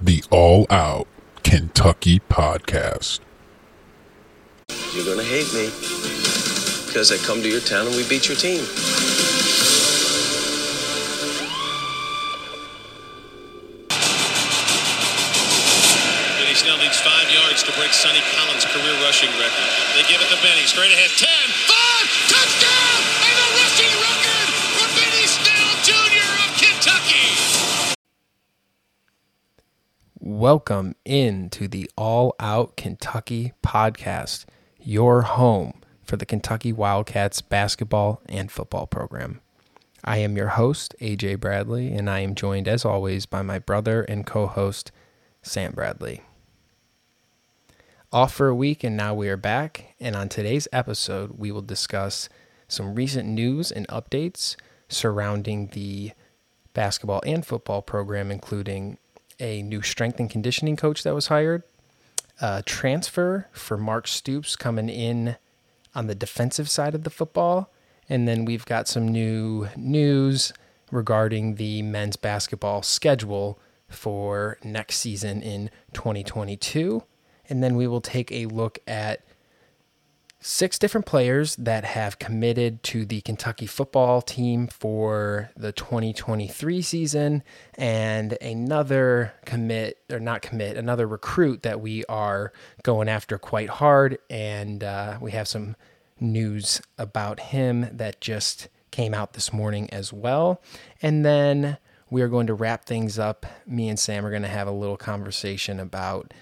The All Out Kentucky Podcast. You're going to hate me because I come to your town and we beat your team. Benny Snell needs 5 yards to break Sonny Collins' career rushing record. They give it to Benny. Straight ahead. 10, 5, touchdown! And the rushing record for Benny Snell, Jr. of Kentucky. Welcome into the All Out Kentucky Podcast, your home for the Kentucky Wildcats basketball and football program. I am your host, AJ Bradley, and I am joined, as always, by my brother and co-host, Sam Bradley. Off for a week, and now we are back, and on today's episode, we will discuss some recent news and updates surrounding the basketball and football program, including a new strength and conditioning coach that was hired, a transfer for Mark Stoops coming in on the defensive side of the football, and then we've got some new news regarding the men's basketball schedule for next season in 2022, and then we will take a look at 6 different players that have committed to the Kentucky football team for the 2023 season, and another recruit that we are going after quite hard, and we have some news about him that just came out this morning as well. And then we are going to wrap things up. Me and Sam are going to have a little conversation about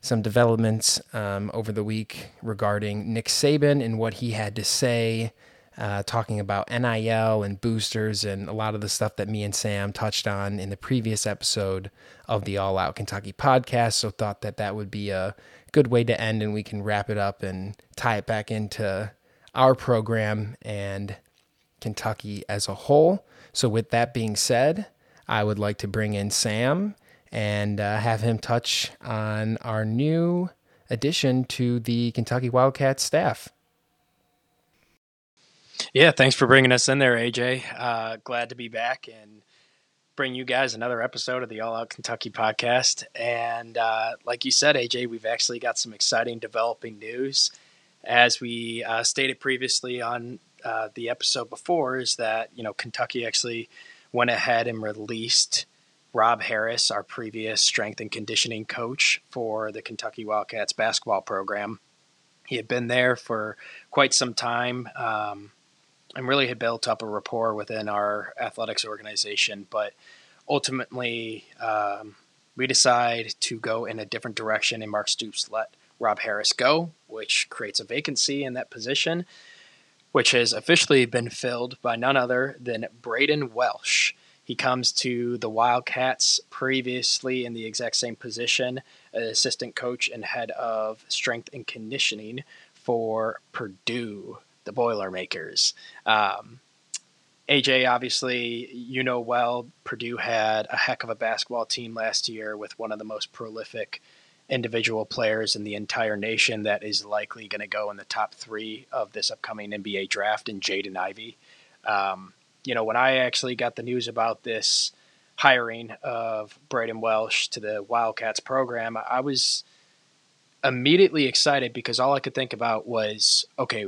some developments over the week regarding Nick Saban and what he had to say, talking about NIL and boosters and a lot of the stuff that me and Sam touched on in the previous episode of the All Out Kentucky Podcast. So thought that would be a good way to end, and we can wrap it up and tie it back into our program and Kentucky as a whole. So with that being said, I would like to bring in Sam and have him touch on our new addition to the Kentucky Wildcats staff. Yeah, thanks for bringing us in there, AJ. Glad to be back and bring you guys another episode of the All Out Kentucky Podcast. And like you said, AJ, we've actually got some exciting developing news. As we stated previously on the episode before, is that Kentucky actually went ahead and released Rob Harris, our previous strength and conditioning coach for the Kentucky Wildcats basketball program. He had been there for quite some time and really had built up a rapport within our athletics organization. But ultimately, we decide to go in a different direction, and Mark Stoops let Rob Harris go, which creates a vacancy in that position, which has officially been filled by none other than Braden Welsh. He comes to the Wildcats previously in the exact same position, assistant coach and head of strength and conditioning for Purdue, the Boilermakers. AJ, obviously, Purdue had a heck of a basketball team last year with one of the most prolific individual players in the entire nation that is likely going to go in the top 3 of this upcoming NBA draft, in Jaden Ivey. When I actually got the news about this hiring of Braden Welsh to the Wildcats program, I was immediately excited because all I could think about was, okay,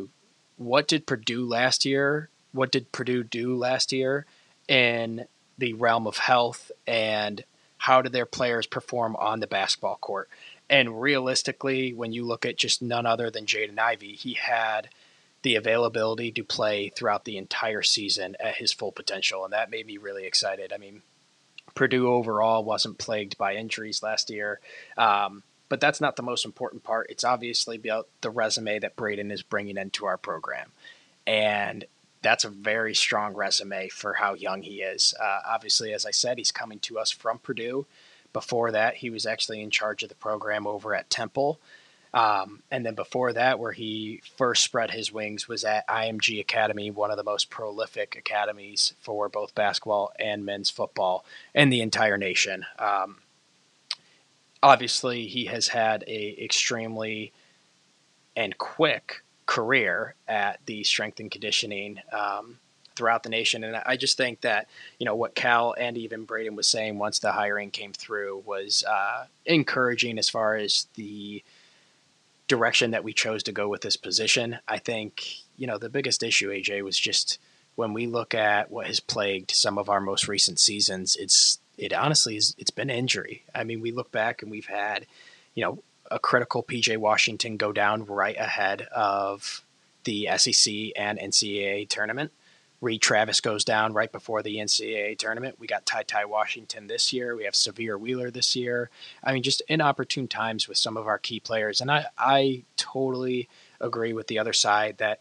what did Purdue last year? What did Purdue do last year in the realm of health, and how did their players perform on the basketball court? And realistically, when you look at just none other than Jaden Ivey, he had the availability to play throughout the entire season at his full potential, and that made me really excited. I mean, Purdue overall wasn't plagued by injuries last year, but that's not the most important part. It's obviously about the resume that Braden is bringing into our program, and that's a very strong resume for how young he is. Obviously, as I said, he's coming to us from Purdue. Before that, he was actually in charge of the program over at Temple. And then before that, where he first spread his wings was at IMG Academy, one of the most prolific academies for both basketball and men's football in the entire nation. Obviously, he has had a extremely and quick career at the strength and conditioning throughout the nation. And I just think that, you know, what Cal and even Braden was saying once the hiring came through was encouraging as far as the direction that we chose to go with this position. I think, you know, the biggest issue, AJ, was just when we look at what has plagued some of our most recent seasons, it's been injury. I mean, we look back and we've had, you know, a critical PJ Washington go down right ahead of the SEC and NCAA tournament. Reed Travis goes down right before the NCAA tournament. We got Ty Washington this year. We have Severe Wheeler this year. I mean, just inopportune times with some of our key players. And I totally agree with the other side that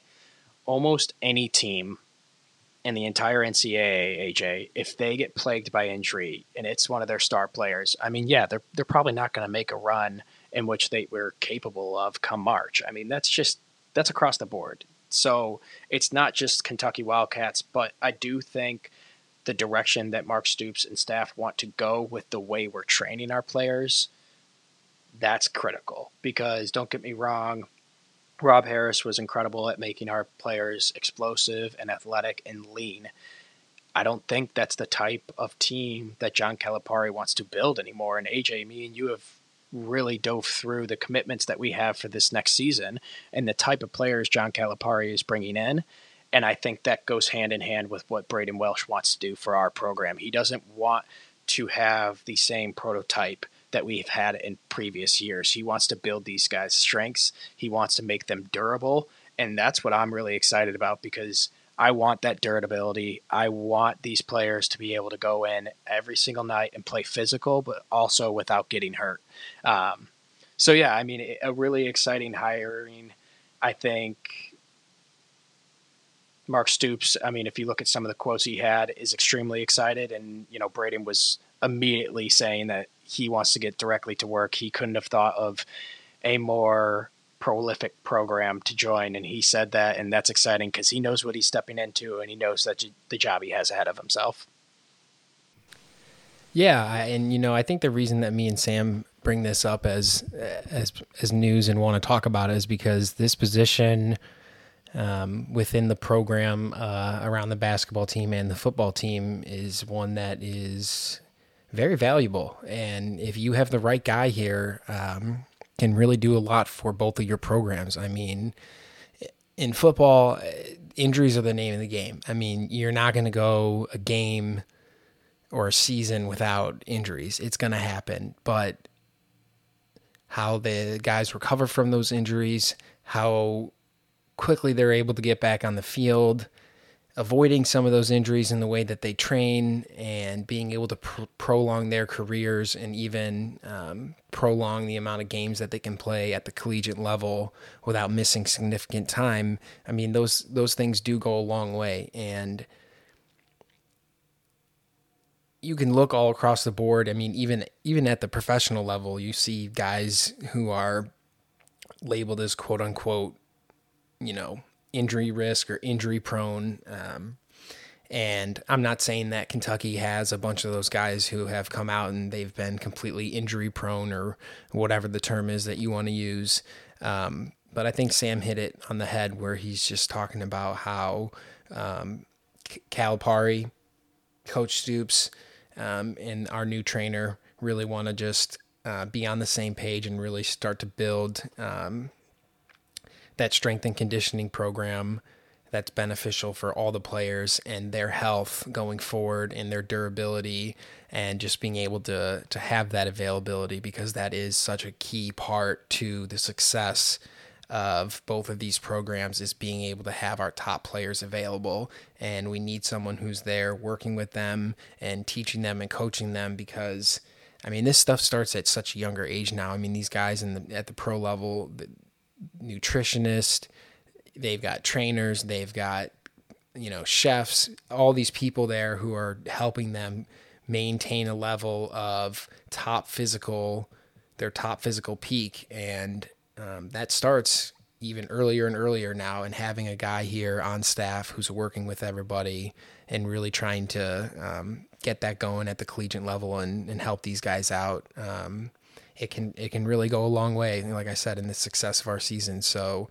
almost any team in the entire NCAA, AJ, if they get plagued by injury and it's one of their star players, I mean, yeah, they're probably not going to make a run in which they were capable of come March. I mean, that's across the board. So it's not just Kentucky Wildcats, but I do think the direction that Mark Stoops and staff want to go with the way we're training our players, that's critical. Because don't get me wrong, Rob Harris was incredible at making our players explosive and athletic and lean. I don't think that's the type of team that John Calipari wants to build anymore. And AJ, me and you have really dove through the commitments that we have for this next season and the type of players John Calipari is bringing in. And I think that goes hand in hand with what Braden Welsh wants to do for our program. He doesn't want to have the same prototype that we've had in previous years. He wants to build these guys' strengths. He wants to make them durable. And that's what I'm really excited about, because I want that durability. I want these players to be able to go in every single night and play physical, but also without getting hurt. So, yeah, I mean, a really exciting hiring. I think Mark Stoops, I mean, if you look at some of the quotes he had, is extremely excited. And, you know, Braden was immediately saying that he wants to get directly to work. He couldn't have thought of a more prolific program to join, and he said that, and that's exciting because he knows what he's stepping into and he knows that the job he has ahead of himself. Yeah, and you know, I think the reason that me and Sam bring this up as news and want to talk about it is because this position within the program around the basketball team and the football team is one that is very valuable, and if you have the right guy here, can really do a lot for both of your programs. I mean, in football, injuries are the name of the game. I mean, you're not going to go a game or a season without injuries. It's going to happen. But how the guys recover from those injuries, how quickly they're able to get back on the field, avoiding some of those injuries in the way that they train and being able to prolong their careers and even prolong the amount of games that they can play at the collegiate level without missing significant time. I mean, those things do go a long way. And you can look all across the board. I mean, even at the professional level, you see guys who are labeled as quote unquote, you know, injury risk or injury prone. And I'm not saying that Kentucky has a bunch of those guys who have come out and they've been completely injury prone or whatever the term is that you want to use. But I think Sam hit it on the head where he's just talking about how Calipari, Coach Stoops, and our new trainer really want to just be on the same page and really start to build that strength and conditioning program that's beneficial for all the players and their health going forward and their durability and just being able to have that availability, because that is such a key part to the success of both of these programs is being able to have our top players available. And we need someone who's there working with them and teaching them and coaching them, because, I mean, this stuff starts at such a younger age now. I mean, these guys at the pro level, nutritionist, they've got trainers, they've got, you know, chefs, all these people there who are helping them maintain a level of their top physical peak. And that starts even earlier and earlier now, and having a guy here on staff who's working with everybody and really trying to get that going at the collegiate level and help these guys out. It can really go a long way, like I said, in the success of our season. So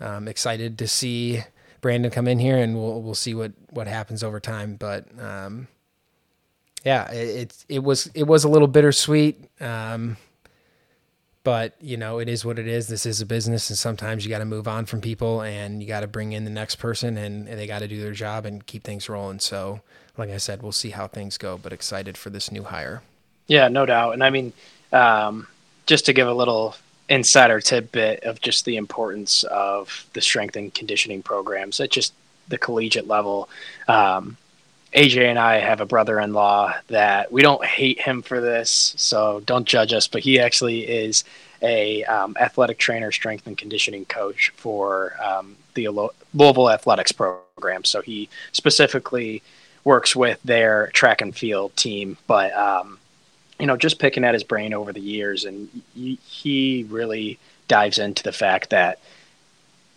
I'm excited to see Brandon come in here, and we'll see what happens over time. But yeah, it was a little bittersweet. But you know, it is what it is. This is a business, and sometimes you got to move on from people, and you got to bring in the next person, and they got to do their job and keep things rolling. So, like I said, we'll see how things go, but excited for this new hire. Yeah, no doubt. And I mean, just to give a little insider tidbit of just the importance of the strength and conditioning programs at just the collegiate level. AJ and I have a brother-in-law that we don't hate him for this, so don't judge us, but he actually is a athletic trainer, strength and conditioning coach for the Louisville athletics program. So he specifically works with their track and field team, but you know, just picking at his brain over the years, and he really dives into the fact that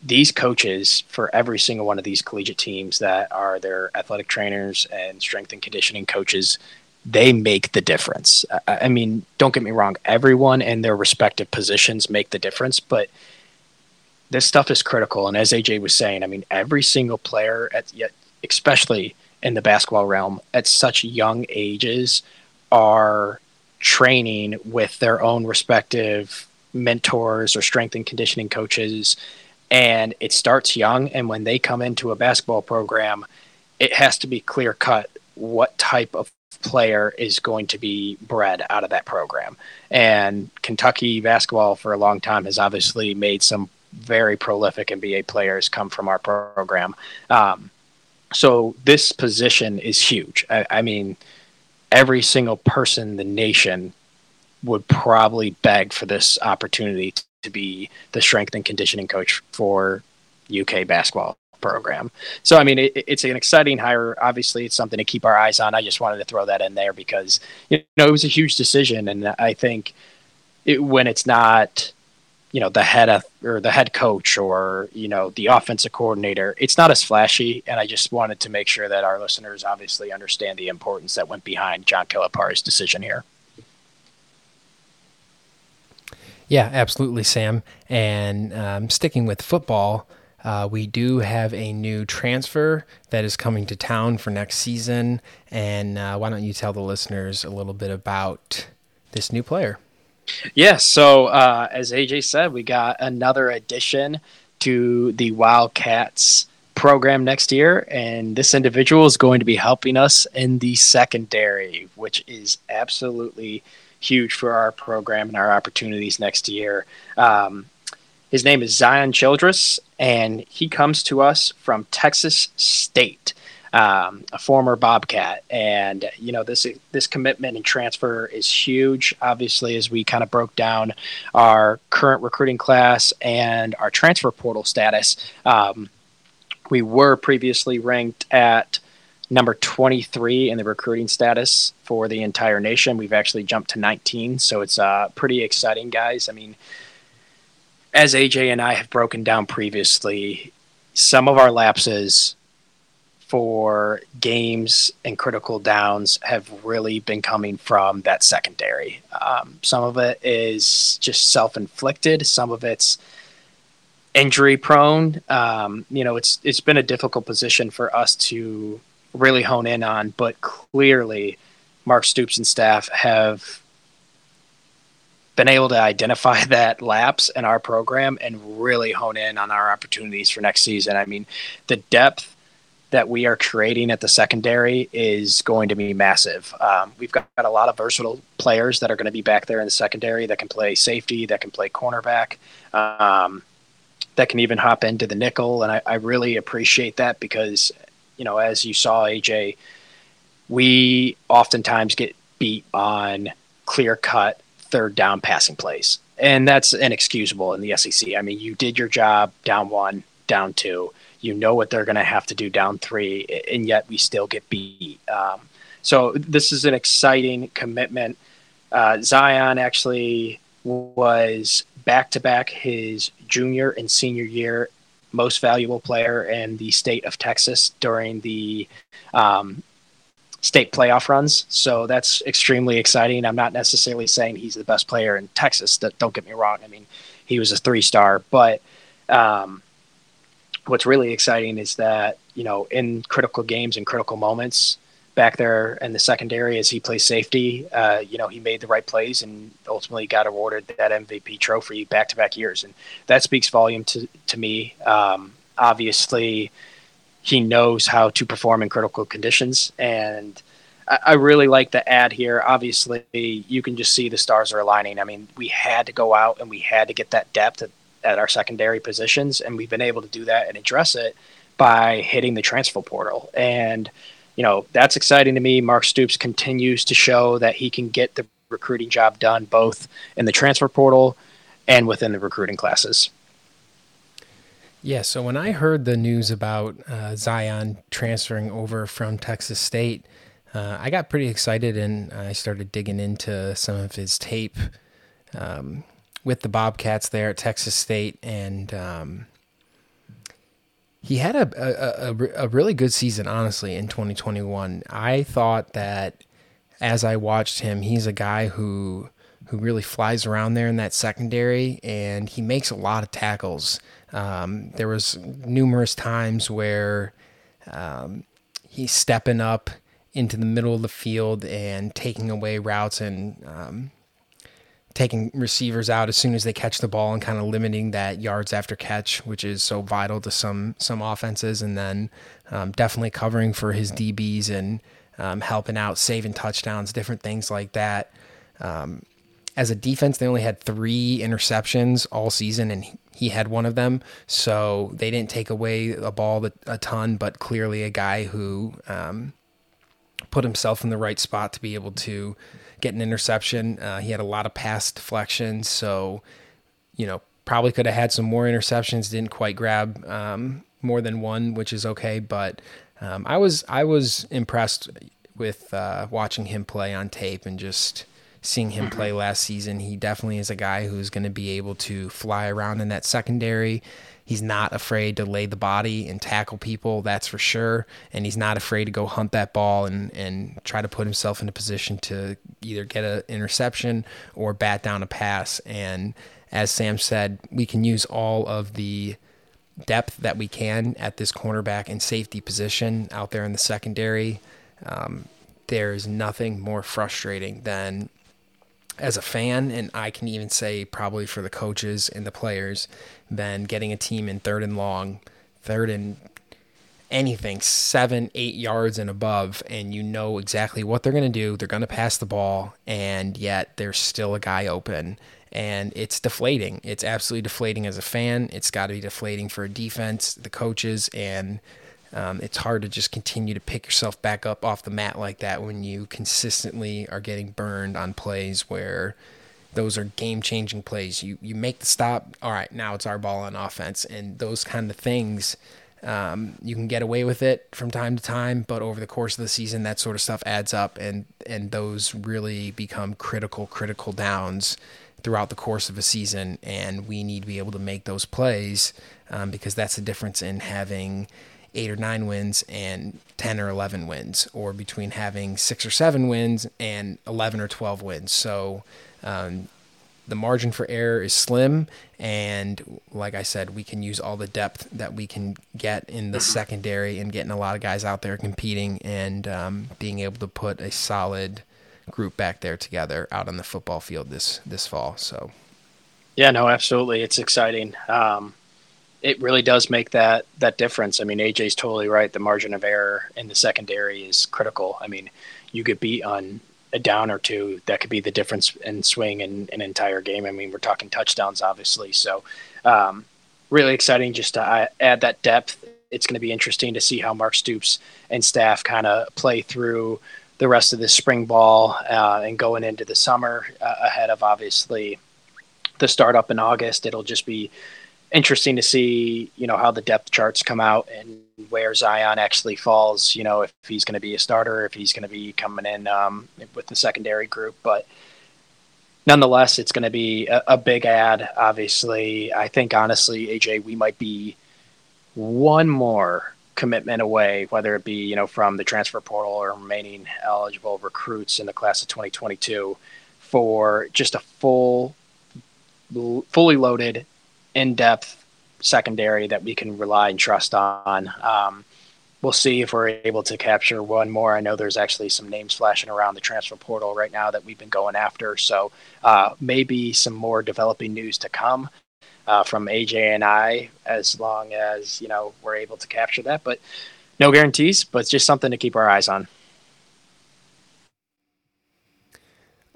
these coaches for every single one of these collegiate teams that are their athletic trainers and strength and conditioning coaches, they make the difference. I mean, don't get me wrong. Everyone in their respective positions make the difference, but this stuff is critical. And as AJ was saying, I mean, every single player, especially in the basketball realm, at such young ages are training with their own respective mentors or strength and conditioning coaches. And it starts young, and when they come into a basketball program, it has to be clear-cut what type of player is going to be bred out of that program. And Kentucky basketball for a long time has obviously made some very prolific NBA players come from our program. So this position is huge. I mean, every single person in the nation would probably beg for this opportunity to be the strength and conditioning coach for UK basketball program. So, I mean, it's an exciting hire. Obviously, it's something to keep our eyes on. I just wanted to throw that in there because, you know, it was a huge decision. And I think when it's not, you know, the head coach or, you know, the offensive coordinator, it's not as flashy. And I just wanted to make sure that our listeners obviously understand the importance that went behind John Calipari's decision here. Yeah, absolutely, Sam. And sticking with football, we do have a new transfer that is coming to town for next season. And why don't you tell the listeners a little bit about this new player? Yeah, so as AJ said, we got another addition to the Wildcats program next year, and this individual is going to be helping us in the secondary, which is absolutely huge for our program and our opportunities next year. His name is Zion Childress, and he comes to us from Texas State, a former Bobcat. And, you know, this commitment and transfer is huge, obviously, as we kind of broke down our current recruiting class and our transfer portal status. We were previously ranked at number 23 in the recruiting status for the entire nation. We've actually jumped to 19, so it's pretty exciting, guys. I mean, as AJ and I have broken down previously, some of our lapses for games and critical downs have really been coming from that secondary. Some of it is just self-inflicted. Some of it's injury prone. You know, it's been a difficult position for us to really hone in on, but clearly Mark Stoops and staff have been able to identify that lapse in our program and really hone in on our opportunities for next season. I mean, the depth that we are creating at the secondary is going to be massive. We've got a lot of versatile players that are going to be back there in the secondary that can play safety, that can play cornerback, that can even hop into the nickel. And I really appreciate that because, you know, as you saw, AJ, we oftentimes get beat on clear-cut third down passing plays, and that's inexcusable in the SEC. I mean, you did your job down one, down two. You know what they're going to have to do down three, and yet we still get beat. So this is an exciting commitment. Zion actually was back-to-back his junior and senior year most valuable player in the state of Texas during the state playoff runs. So that's extremely exciting. I'm not necessarily saying he's the best player in Texas. Don't get me wrong. I mean, he was a 3-star, but what's really exciting is that, you know, in critical games and critical moments back there in the secondary as he plays safety, you know, he made the right plays and ultimately got awarded that MVP trophy back-to-back years. And that speaks volume to me. Obviously, he knows how to perform in critical conditions, and I really like the ad here. Obviously, you can just see the stars are aligning. I mean, we had to go out and we had to get that depth at our secondary positions, and we've been able to do that and address it by hitting the transfer portal. And, you know, that's exciting to me. Mark Stoops continues to show that he can get the recruiting job done both in the transfer portal and within the recruiting classes. Yeah, so when I heard the news about Zion transferring over from Texas State, I got pretty excited, and I started digging into some of his tape with the Bobcats there at Texas State, and he had a really good season, honestly, in 2021. I thought that as I watched him, he's a guy who really flies around there in that secondary, and he makes a lot of tackles. There was numerous times where he's stepping up into the middle of the field and taking away routes and taking receivers out as soon as they catch the ball and kind of limiting that yards after catch, which is so vital to some offenses, and then definitely covering for his DBs and helping out, saving touchdowns, different things like that. As a defense, they only had 3 interceptions all season, and he had one of them. So they didn't take away a ball a ton, but clearly a guy who put himself in the right spot to be able to get an interception. He had a lot of pass deflections, so, you know, probably could have had some more interceptions. Didn't quite grab more than one, which is okay. But I was impressed with watching him play on tape and just seeing him play last season. He definitely is a guy who's going to be able to fly around in that secondary. He's not afraid to lay the body and tackle people, that's for sure. And he's not afraid to go hunt that ball and try to put himself in a position to either get an interception or bat down a pass. And as Sam said, we can use all of the depth that we can at this cornerback and safety position out there in the secondary. There's nothing more frustrating than, as a fan, and I can even say probably for the coaches and the players, than getting a team in third and long, third and anything, 7-8 yards and above, and you know exactly what they're going to do. They're going to pass the ball, and yet there's still a guy open, and it's deflating. It's absolutely deflating as a fan. It's got to be deflating for a defense, the coaches, and it's hard to just continue to pick yourself back up off the mat like that when you consistently are getting burned on plays where those are game-changing plays. You make the stop, all right, now it's our ball on offense. And those kind of things, you can get away with it from time to time, but over the course of the season, that sort of stuff adds up, and those really become critical downs throughout the course of a season, and we need to be able to make those plays because that's the difference in having 8 or 9 wins and 10 or 11 wins, or between having 6 or 7 wins and 11 or 12 wins. So the margin for error is slim. And like I said, we can use all the depth that we can get in the secondary and getting a lot of guys out there competing and being able to put a solid group back there together out on the football field this fall. So, yeah, no, absolutely. It's exciting. It really does make that difference. I mean, AJ's totally right. The margin of error in the secondary is critical. I mean, you could be on a down or two. That could be the difference in swing in an entire game. I mean, we're talking touchdowns, obviously. So really exciting just to add that depth. It's going to be interesting to see how Mark Stoops and staff kind of play through the rest of the spring ball and going into the summer ahead of, obviously, the start up in August. It'll just be interesting to see, you know, how the depth charts come out and where Zion actually falls, you know, if he's going to be a starter, if he's going to be coming in with the secondary group. But nonetheless, it's going to be a big ad, obviously. I think, honestly, AJ, we might be one more commitment away, whether it be, you know, from the transfer portal or remaining eligible recruits in the class of 2022, for just a fully loaded in-depth secondary that we can rely and trust on. We'll see if we're able to capture one more. I know there's actually some names flashing around the transfer portal right now that we've been going after. So maybe some more developing news to come from AJ and I, as long as, you know, we're able to capture that. But no guarantees, but it's just something to keep our eyes on.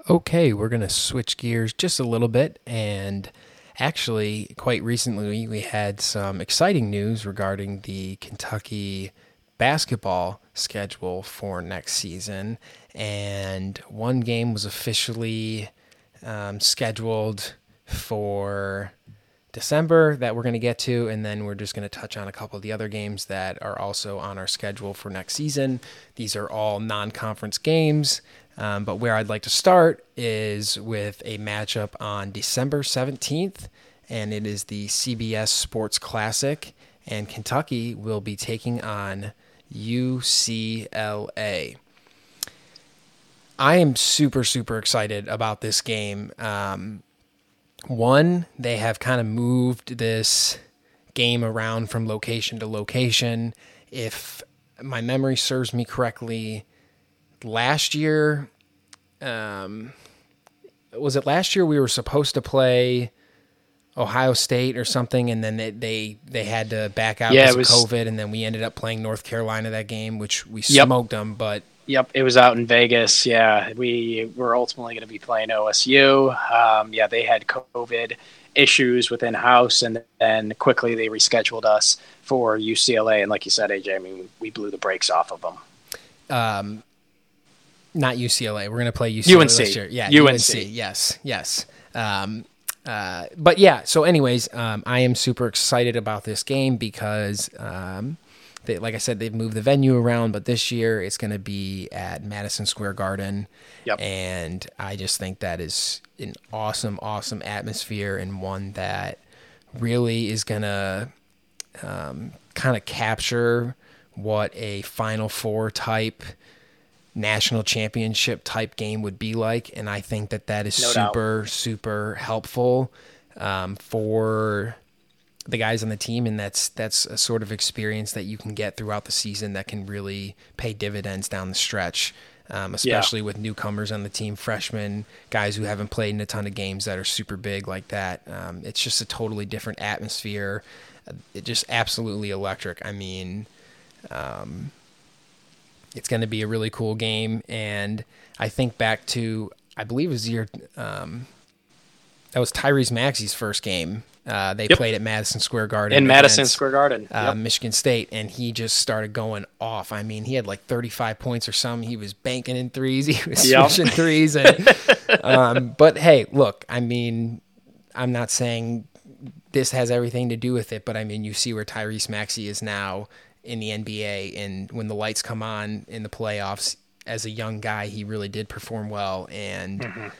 Okay, we're going to switch gears just a little bit, and actually quite recently we had some exciting news regarding the Kentucky basketball schedule for next season, and one game was officially scheduled for December that we're going to get to, and then we're just going to touch on a couple of the other games that are also on our schedule for next season. These are all non-conference games. But where I'd like to start is with a matchup on December 17th, and it is the CBS Sports Classic, and Kentucky will be taking on UCLA. I am super, super excited about this game. One, they have kind of moved this game around from location to location. If my memory serves me correctly, last year, was it last year we were supposed to play Ohio State or something, and then they had to back out because of COVID, and then we ended up playing North Carolina that game, which we smoked them. But it was out in Vegas. Yeah, we were ultimately going to be playing OSU. They had COVID issues within house, and then quickly they rescheduled us for UCLA. And like you said, AJ, I mean, we blew the brakes off of them. Not UCLA. We're going to play UCLA this year. Yeah, UNC. Yes. But yeah, so anyways, I am super excited about this game because, they, like I said, they've moved the venue around, but this year it's going to be at Madison Square Garden. Yep. And I just think that is an awesome, awesome atmosphere, and one that really is going to kind of capture what a Final Four type national championship type game would be like. And I think that that is super helpful for the guys on the team. And that's a sort of experience that you can get throughout the season that can really pay dividends down the stretch, especially with newcomers on the team, freshmen, guys who haven't played in a ton of games that are super big like that. It's just a totally different atmosphere. It just absolutely electric. I mean, it's going to be a really cool game, and I think back to, I believe it was that was Tyrese Maxey's first game. They played at Madison Square Garden. Michigan State, and he just started going off. I mean, he had like 35 points or something. He was banking in threes. He was switching threes. And, but hey, look, I mean, I'm not saying this has everything to do with it, but I mean, you see where Tyrese Maxey is now in the NBA, and when the lights come on in the playoffs, as a young guy, he really did perform well. And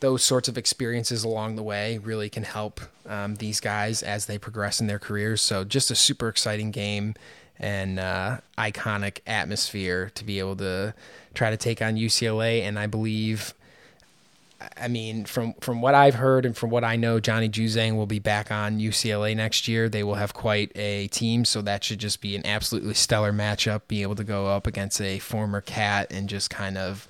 those sorts of experiences along the way really can help these guys as they progress in their careers. So just a super exciting game and iconic atmosphere to be able to try to take on UCLA. And I believe, I mean, from what I've heard and from what I know, Johnny Juzang will be back on UCLA next year. They will have quite a team, so that should just be an absolutely stellar matchup, be able to go up against a former Cat and just kind of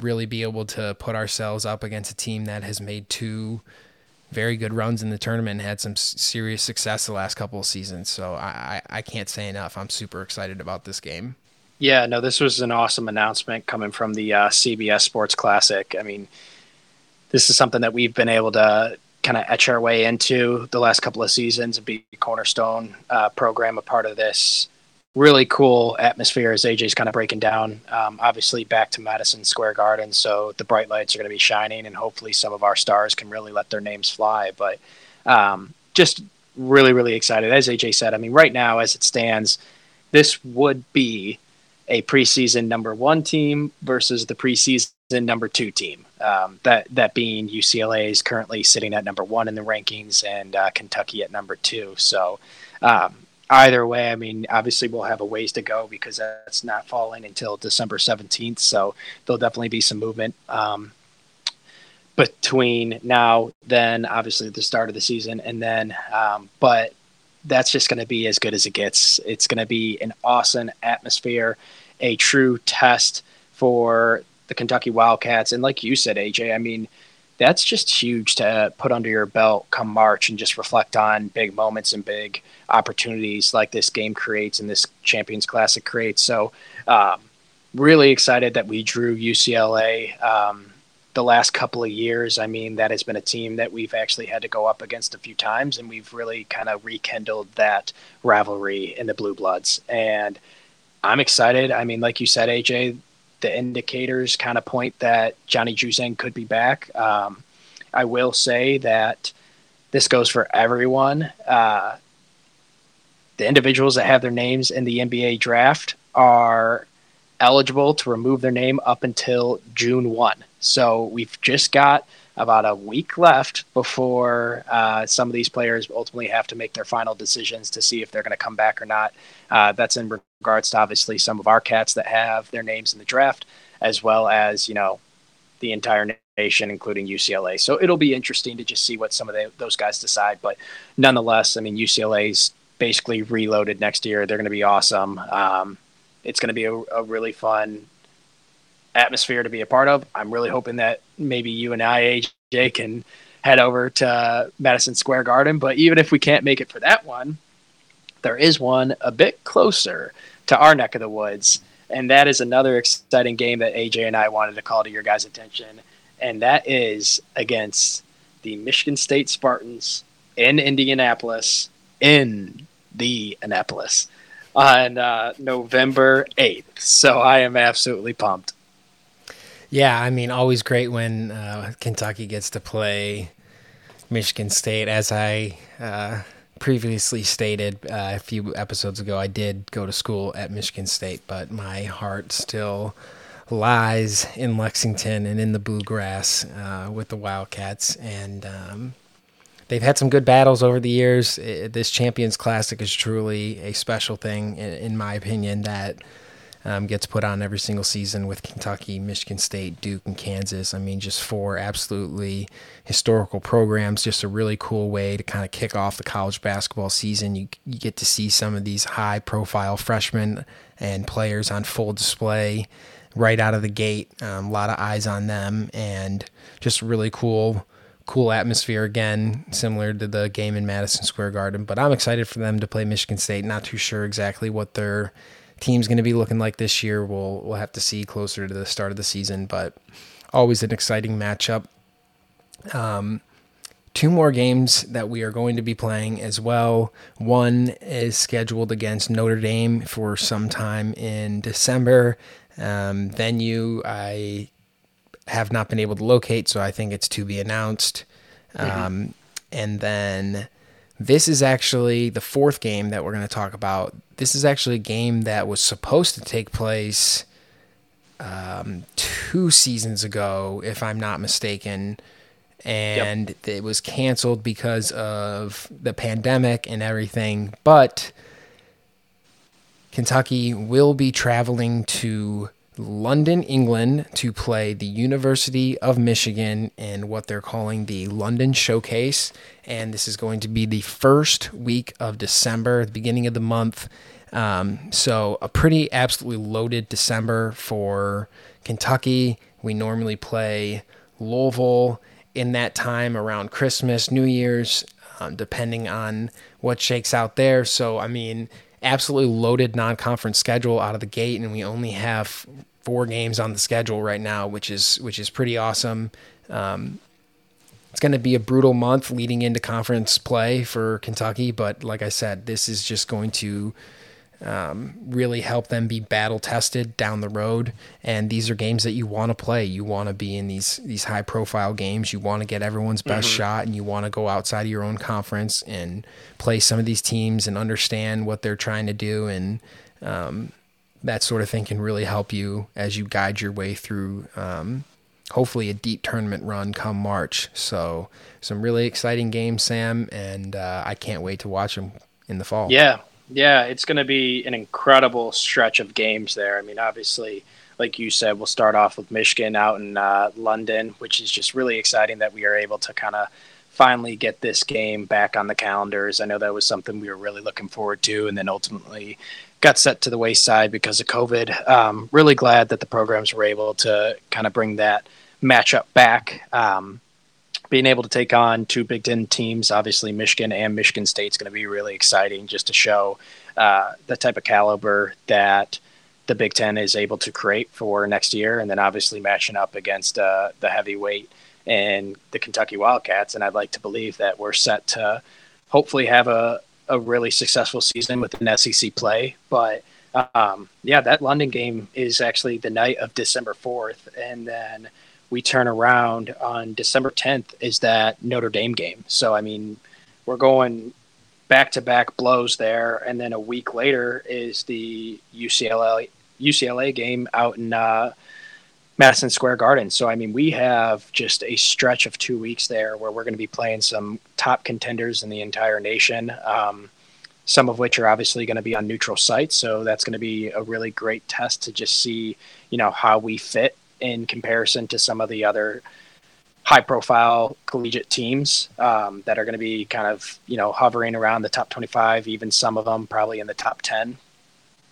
really be able to put ourselves up against a team that has made two very good runs in the tournament and had some serious success the last couple of seasons. So I can't say enough. I'm super excited about this game. Yeah, no, this was an awesome announcement coming from the CBS Sports Classic. I mean, this is something that we've been able to kind of etch our way into the last couple of seasons and be a cornerstone program, a part of this really cool atmosphere, as AJ's kind of breaking down. Obviously, back to Madison Square Garden, so the bright lights are going to be shining, and hopefully some of our stars can really let their names fly. But just really, really excited. As AJ said, I mean, right now, as it stands, this would be a preseason number one team versus the preseason number two team. That being UCLA is currently sitting at number one in the rankings, and Kentucky at number two. So either way, I mean, obviously we'll have a ways to go because that's not falling until December 17th. So there'll definitely be some movement between now, then obviously the start of the season, and then but that's just going to be as good as it gets. It's going to be an awesome atmosphere, a true test for the Kentucky Wildcats. And like you said, AJ, I mean, that's just huge to put under your belt come March and just reflect on big moments and big opportunities like this game creates and this Champions Classic creates. So really excited that we drew UCLA the last couple of years. I mean, that has been a team that we've actually had to go up against a few times, and we've really kind of rekindled that rivalry in the Blue Bloods. And I'm excited. I mean, like you said, AJ, the indicators kind of point that Johnny Juzang could be back. I will say that this goes for everyone. The individuals that have their names in the NBA draft are eligible to remove their name up until June 1. So we've just got about a week left before some of these players ultimately have to make their final decisions to see if they're going to come back or not. That's in regards to obviously some of our cats that have their names in the draft, as well as, you know, the entire nation, including UCLA. So it'll be interesting to just see what some of those guys decide. But nonetheless, I mean, UCLA's basically reloaded next year. They're going to be awesome. It's going to be a really fun atmosphere to be a part of. I'm really hoping that maybe you and I, AJ, can head over to Madison Square Garden. But even if we can't make it for that one, there is one a bit closer to our neck of the woods. And that is another exciting game that AJ and I wanted to call to your guys' attention. And that is against the Michigan State Spartans in Indianapolis, on November 8th. So I am absolutely pumped. Yeah, I mean, always great when Kentucky gets to play Michigan State. As I previously stated a few episodes ago, I did go to school at Michigan State, but my heart still lies in Lexington and in the Bluegrass with the Wildcats. And they've had some good battles over the years. This Champions Classic is truly a special thing, in my opinion, that gets put on every single season with Kentucky, Michigan State, Duke, and Kansas. I mean, just four absolutely historical programs. Just a really cool way to kind of kick off the college basketball season. You get to see some of these high-profile freshmen and players on full display right out of the gate. A lot of eyes on them, and just really cool atmosphere again, similar to the game in Madison Square Garden. But I'm excited for them to play Michigan State. Not too sure exactly what their team's going to be looking like this year. We'll have to see closer to the start of the season, but always an exciting matchup. Two more games that we are going to be playing as well. One is scheduled against Notre Dame for sometime in December. Venue I have not been able to locate, so I think it's to be announced. And then this is actually the fourth game that we're going to talk about. This is actually a game that was supposed to take place 2 seasons ago, if I'm not mistaken. And It was canceled because of the pandemic and everything. But Kentucky will be traveling to London, England, to play the University of Michigan in what they're calling the London Showcase. And this is going to be the first week of December, the beginning of the month. So a pretty absolutely loaded December for Kentucky. We normally play Louisville in that time around Christmas, New Year's, depending on what shakes out there. So, I mean, absolutely loaded non-conference schedule out of the gate, and we only have 4 games on the schedule right now, which is pretty awesome. It's going to be a brutal month leading into conference play for Kentucky, but like I said, this is just going to really help them be battle-tested down the road, and these are games that you want to play. You want to be in these high-profile games. You want to get everyone's best shot, and you want to go outside of your own conference and play some of these teams and understand what they're trying to do, and that sort of thing can really help you as you guide your way through hopefully a deep tournament run come March. So some really exciting games, Sam, and I can't wait to watch them in the fall. Yeah, it's going to be an incredible stretch of games there. I mean, obviously, like you said, we'll start off with Michigan out in London, which is just really exciting that we are able to kind of finally get this game back on the calendars. I know that was something we were really looking forward to, and then ultimately got set to the wayside because of COVID. Really glad that the programs were able to kind of bring that matchup back. Being able to take on two Big Ten teams, obviously Michigan and Michigan State, is going to be really exciting just to show the type of caliber that the Big Ten is able to create for next year. And then obviously matching up against the heavyweight and the Kentucky Wildcats. And I'd like to believe that we're set to hopefully have a really successful season with an SEC play. But yeah, that London game is actually the night of December 4th. And then we turn around on December 10th is that Notre Dame game. So, I mean, we're going back-to-back blows there. And then a week later is the UCLA game out in Madison Square Garden. So, I mean, we have just a stretch of 2 weeks there where we're going to be playing some top contenders in the entire nation, some of which are obviously going to be on neutral sites. So that's going to be a really great test to just see, you know, how we fit in comparison to some of the other high-profile collegiate teams that are going to be kind of, you know, hovering around the top 25, even some of them probably in the top 10.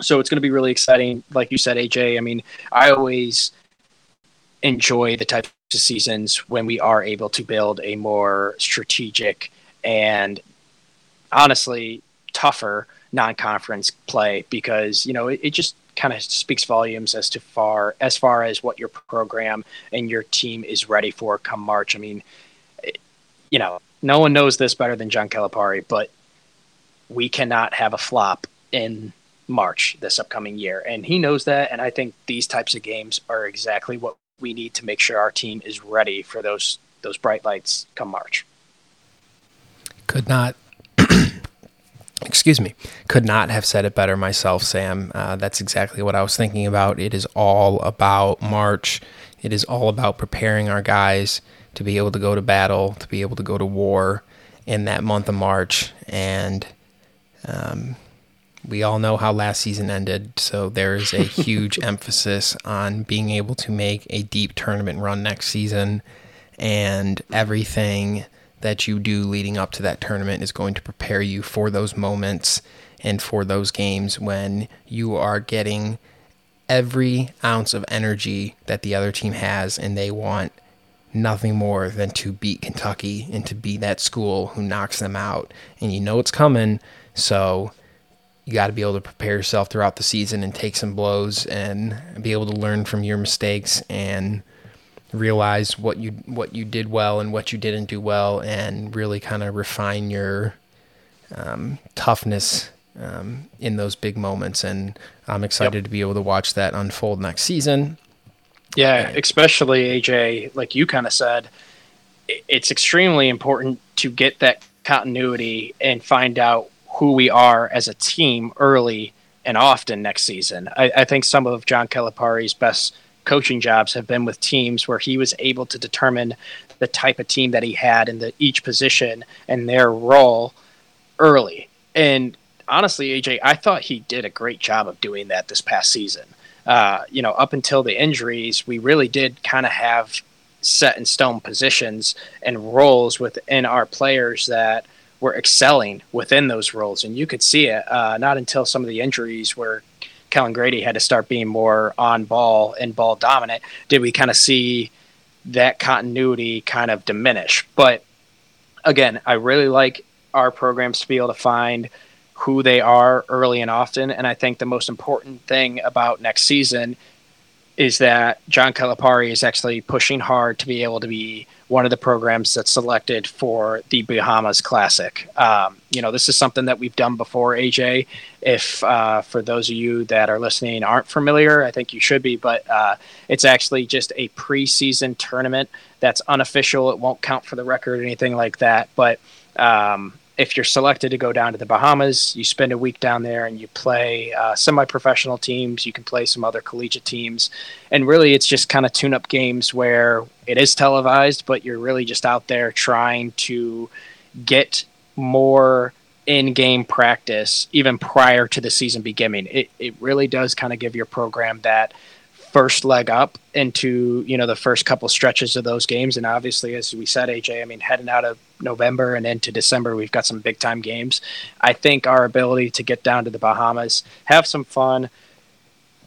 So it's going to be really exciting. Like you said, AJ, I mean, I always enjoy the types of seasons when we are able to build a more strategic and honestly tougher non-conference play, because, you know, it just kind of speaks volumes as to far as what your program and your team is ready for come March. I mean, you know, no one knows this better than John Calipari, but we cannot have a flop in March this upcoming year. And he knows that. And I think these types of games are exactly what we need to make sure our team is ready for those bright lights come March. Could not have said it better myself, Sam. That's exactly what I was thinking about. It is all about March. It is all about preparing our guys to be able to go to battle, to be able to go to war in that month of March. And we all know how last season ended, so there is a huge emphasis on being able to make a deep tournament run next season, and everything that you do leading up to that tournament is going to prepare you for those moments and for those games when you are getting every ounce of energy that the other team has, and they want nothing more than to beat Kentucky and to be that school who knocks them out. And you know it's coming, so you got to be able to prepare yourself throughout the season and take some blows and be able to learn from your mistakes and realize what you did well and what you didn't do well, and really kind of refine your toughness in those big moments. And I'm excited to be able to watch that unfold next season. Yeah, especially, AJ, like you kind of said, it's extremely important to get that continuity and find out who we are as a team early and often next season. I think some of John Calipari's best coaching jobs have been with teams where he was able to determine the type of team that he had in each position and their role early. And honestly, AJ, I thought he did a great job of doing that this past season. You know, up until the injuries, we really did kind of have set in stone positions and roles within our players that were excelling within those roles. And you could see it, not until some of the injuries were Kellen Grady had to start being more on ball and ball dominant, did we kind of see that continuity kind of diminish. But again, I really like our programs to be able to find who they are early and often. And I think the most important thing about next season is that John Calipari is actually pushing hard to be able to be one of the programs that's selected for the Bahamas Classic. You know, this is something that we've done before, AJ. If for those of you that are listening aren't familiar, I think you should be, but it's actually just a preseason tournament that's unofficial. It won't count for the record or anything like that, but if you're selected to go down to the Bahamas, you spend a week down there and you play semi-professional teams. You can play some other collegiate teams. And really, it's just kind of tune-up games where it is televised, but you're really just out there trying to get more in-game practice even prior to the season beginning. It really does kind of give your program that first leg up into, you know, the first couple stretches of those games. And obviously, as we said, AJ, I mean, heading out of November and into December, we've got some big time games. I think our ability to get down to the Bahamas, have some fun,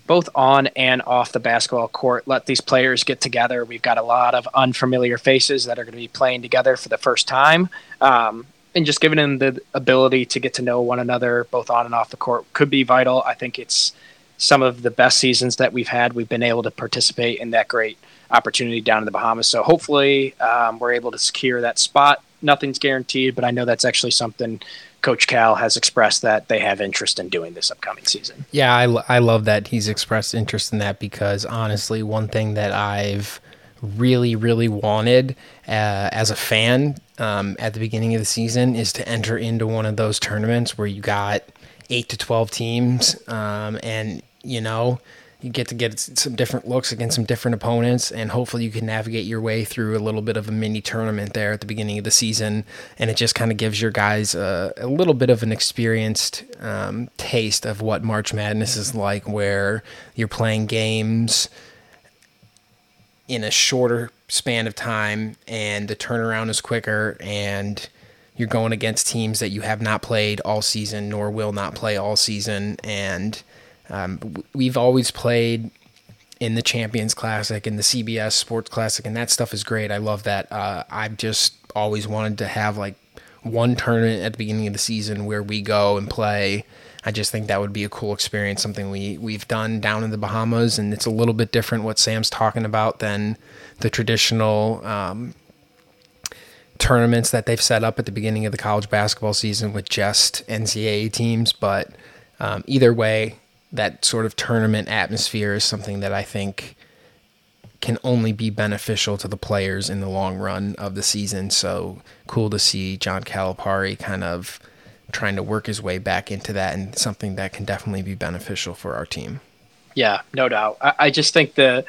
both on and off the basketball court, let these players get together. We've got a lot of unfamiliar faces that are going to be playing together for the first time. And just giving them the ability to get to know one another, both on and off the court, could be vital. I think it's some of the best seasons that we've had. We've been able to participate in that great opportunity down in the Bahamas. So hopefully we're able to secure that spot. Nothing's guaranteed, but I know that's actually something Coach Cal has expressed that they have interest in doing this upcoming season. Yeah, I love that he's expressed interest in that, because honestly, one thing that I've really, really wanted as a fan at the beginning of the season is to enter into one of those tournaments where you got 8 to 12 teams and, you know, you get to get some different looks against some different opponents, and hopefully you can navigate your way through a little bit of a mini tournament there at the beginning of the season. And it just kind of gives your guys a little bit of an experienced taste of what March Madness is like, where you're playing games in a shorter span of time and the turnaround is quicker, and you're going against teams that you have not played all season nor will not play all season. And we've always played in the Champions Classic and the CBS Sports Classic, and that stuff is great. I love that. I've just always wanted to have like one tournament at the beginning of the season where we go and play. I just think that would be a cool experience, something we've done down in the Bahamas, and it's a little bit different what Sam's talking about than the traditional tournaments that they've set up at the beginning of the college basketball season with just NCAA teams. But either way, that sort of tournament atmosphere is something that I think can only be beneficial to the players in the long run of the season. So cool to see John Calipari kind of trying to work his way back into that, and something that can definitely be beneficial for our team. Yeah, no doubt. I just think the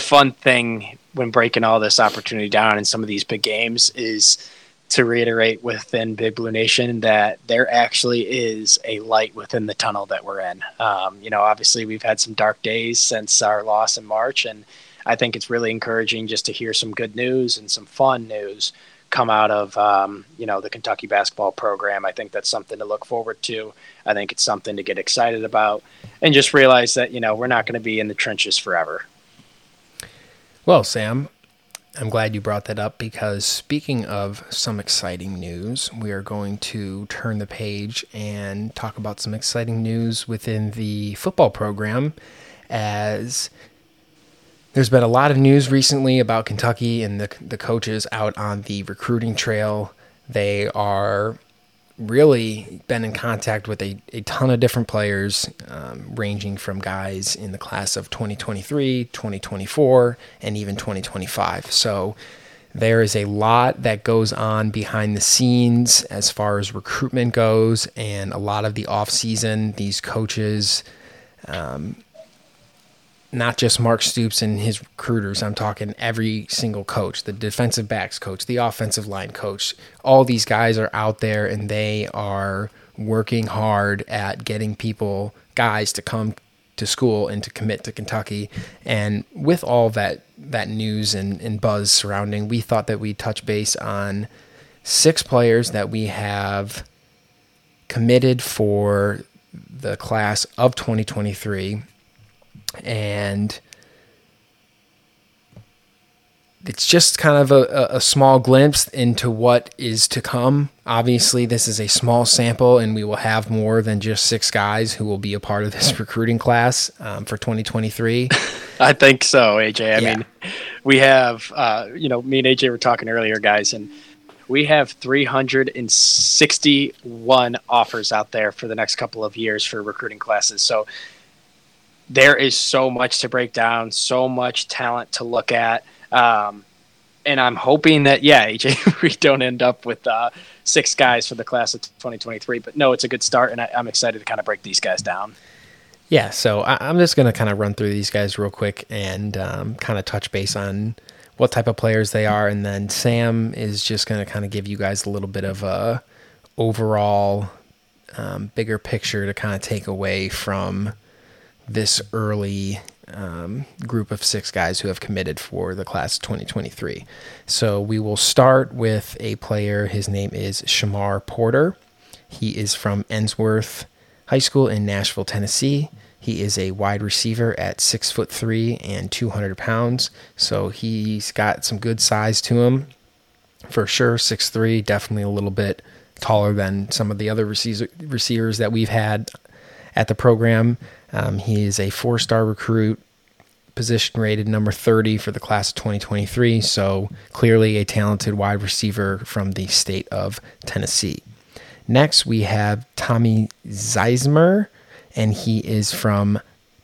fun thing when breaking all this opportunity down in some of these big games is to reiterate within Big Blue Nation that there actually is a light within the tunnel that we're in. You know, obviously we've had some dark days since our loss in March, and I think it's really encouraging just to hear some good news and some fun news come out of, you know, the Kentucky basketball program. I think that's something to look forward to. I think it's something to get excited about, and just realize that, you know, we're not going to be in the trenches forever. Well, Sam, I'm glad you brought that up, because speaking of some exciting news, we are going to turn the page and talk about some exciting news within the football program, as there's been a lot of news recently about Kentucky and the coaches out on the recruiting trail. They are really been in contact with a ton of different players, ranging from guys in the class of 2023, 2024, and even 2025. So there is a lot that goes on behind the scenes as far as recruitment goes, and a lot of the offseason, these coaches, not just Mark Stoops and his recruiters, I'm talking every single coach, the defensive backs coach, the offensive line coach, all these guys are out there, and they are working hard at getting people, guys, to come to school and to commit to Kentucky. And with all that news and buzz surrounding, we thought that we'd touch base on 6 players that we have committed for the class of 2023. And it's just kind of a small glimpse into what is to come. Obviously, this is a small sample, and we will have more than just 6 guys who will be a part of this recruiting class for 2023. I think so, AJ. I mean, we have, you know, me and AJ were talking earlier, guys, and we have 361 offers out there for the next couple of years for recruiting classes. So there is so much to break down, so much talent to look at. And I'm hoping that, AJ, we don't end up with 6 guys for the class of 2023. But no, it's a good start, and I'm excited to kind of break these guys down. Yeah, so I'm just going to kind of run through these guys real quick and kind of touch base on what type of players they are. And then Sam is just going to kind of give you guys a little bit of a overall bigger picture to kind of take away from this early group of six guys who have committed for the class 2023. So we will start with a player. His name is Shamar Porter. He is from Ensworth High School in Nashville, Tennessee. He is a wide receiver at 6'3" and 200 pounds. So he's got some good size to him for sure. 6'3", definitely a little bit taller than some of the other receivers that we've had at the program. He is a 4-star recruit, position rated number 30 for the class of 2023. So clearly a talented wide receiver from the state of Tennessee. Next, we have Tommy Zeismer, and he is from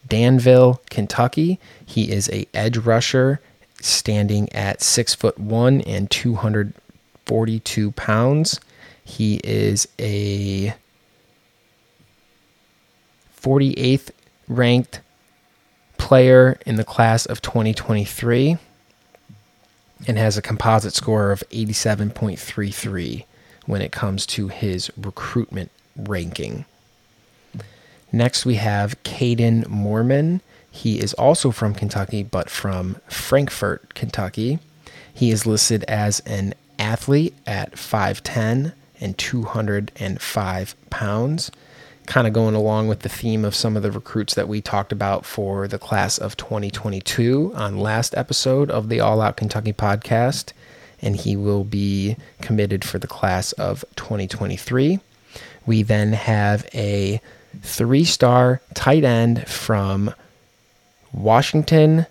Danville, Kentucky. He is an edge rusher standing at 6'1" and 242 pounds. He is a 48th ranked player in the class of 2023 and has a composite score of 87.33 when it comes to his recruitment ranking. Next, we have Caden Mormon. He is also from Kentucky, but from Frankfort, Kentucky. He is listed as an athlete at 5'10" and 205 pounds. Kind of going along with the theme of some of the recruits that we talked about for the class of 2022 on last episode of the All Out Kentucky podcast. And he will be committed for the class of 2023. We then have a 3-star tight end from Washington,